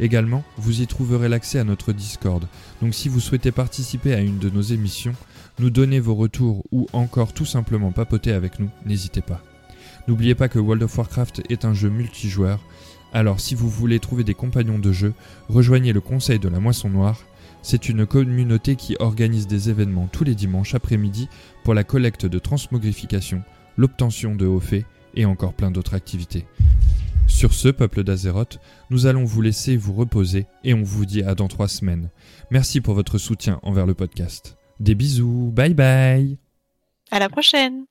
Également, vous y trouverez l'accès à notre Discord, donc si vous souhaitez participer à une de nos émissions, nous donner vos retours ou encore tout simplement papoter avec nous, n'hésitez pas. N'oubliez pas que World of Warcraft est un jeu multijoueur, alors si vous voulez trouver des compagnons de jeu, rejoignez le Conseil de la Moisson Noire. C'est une communauté qui organise des événements tous les dimanches après-midi pour la collecte de transmogrification, l'obtention de hauts faits et encore plein d'autres activités. Sur ce, peuple d'Azeroth, nous allons vous laisser vous reposer et on vous dit à dans trois semaines. Merci pour votre soutien envers le podcast. Des bisous, bye bye. À la prochaine.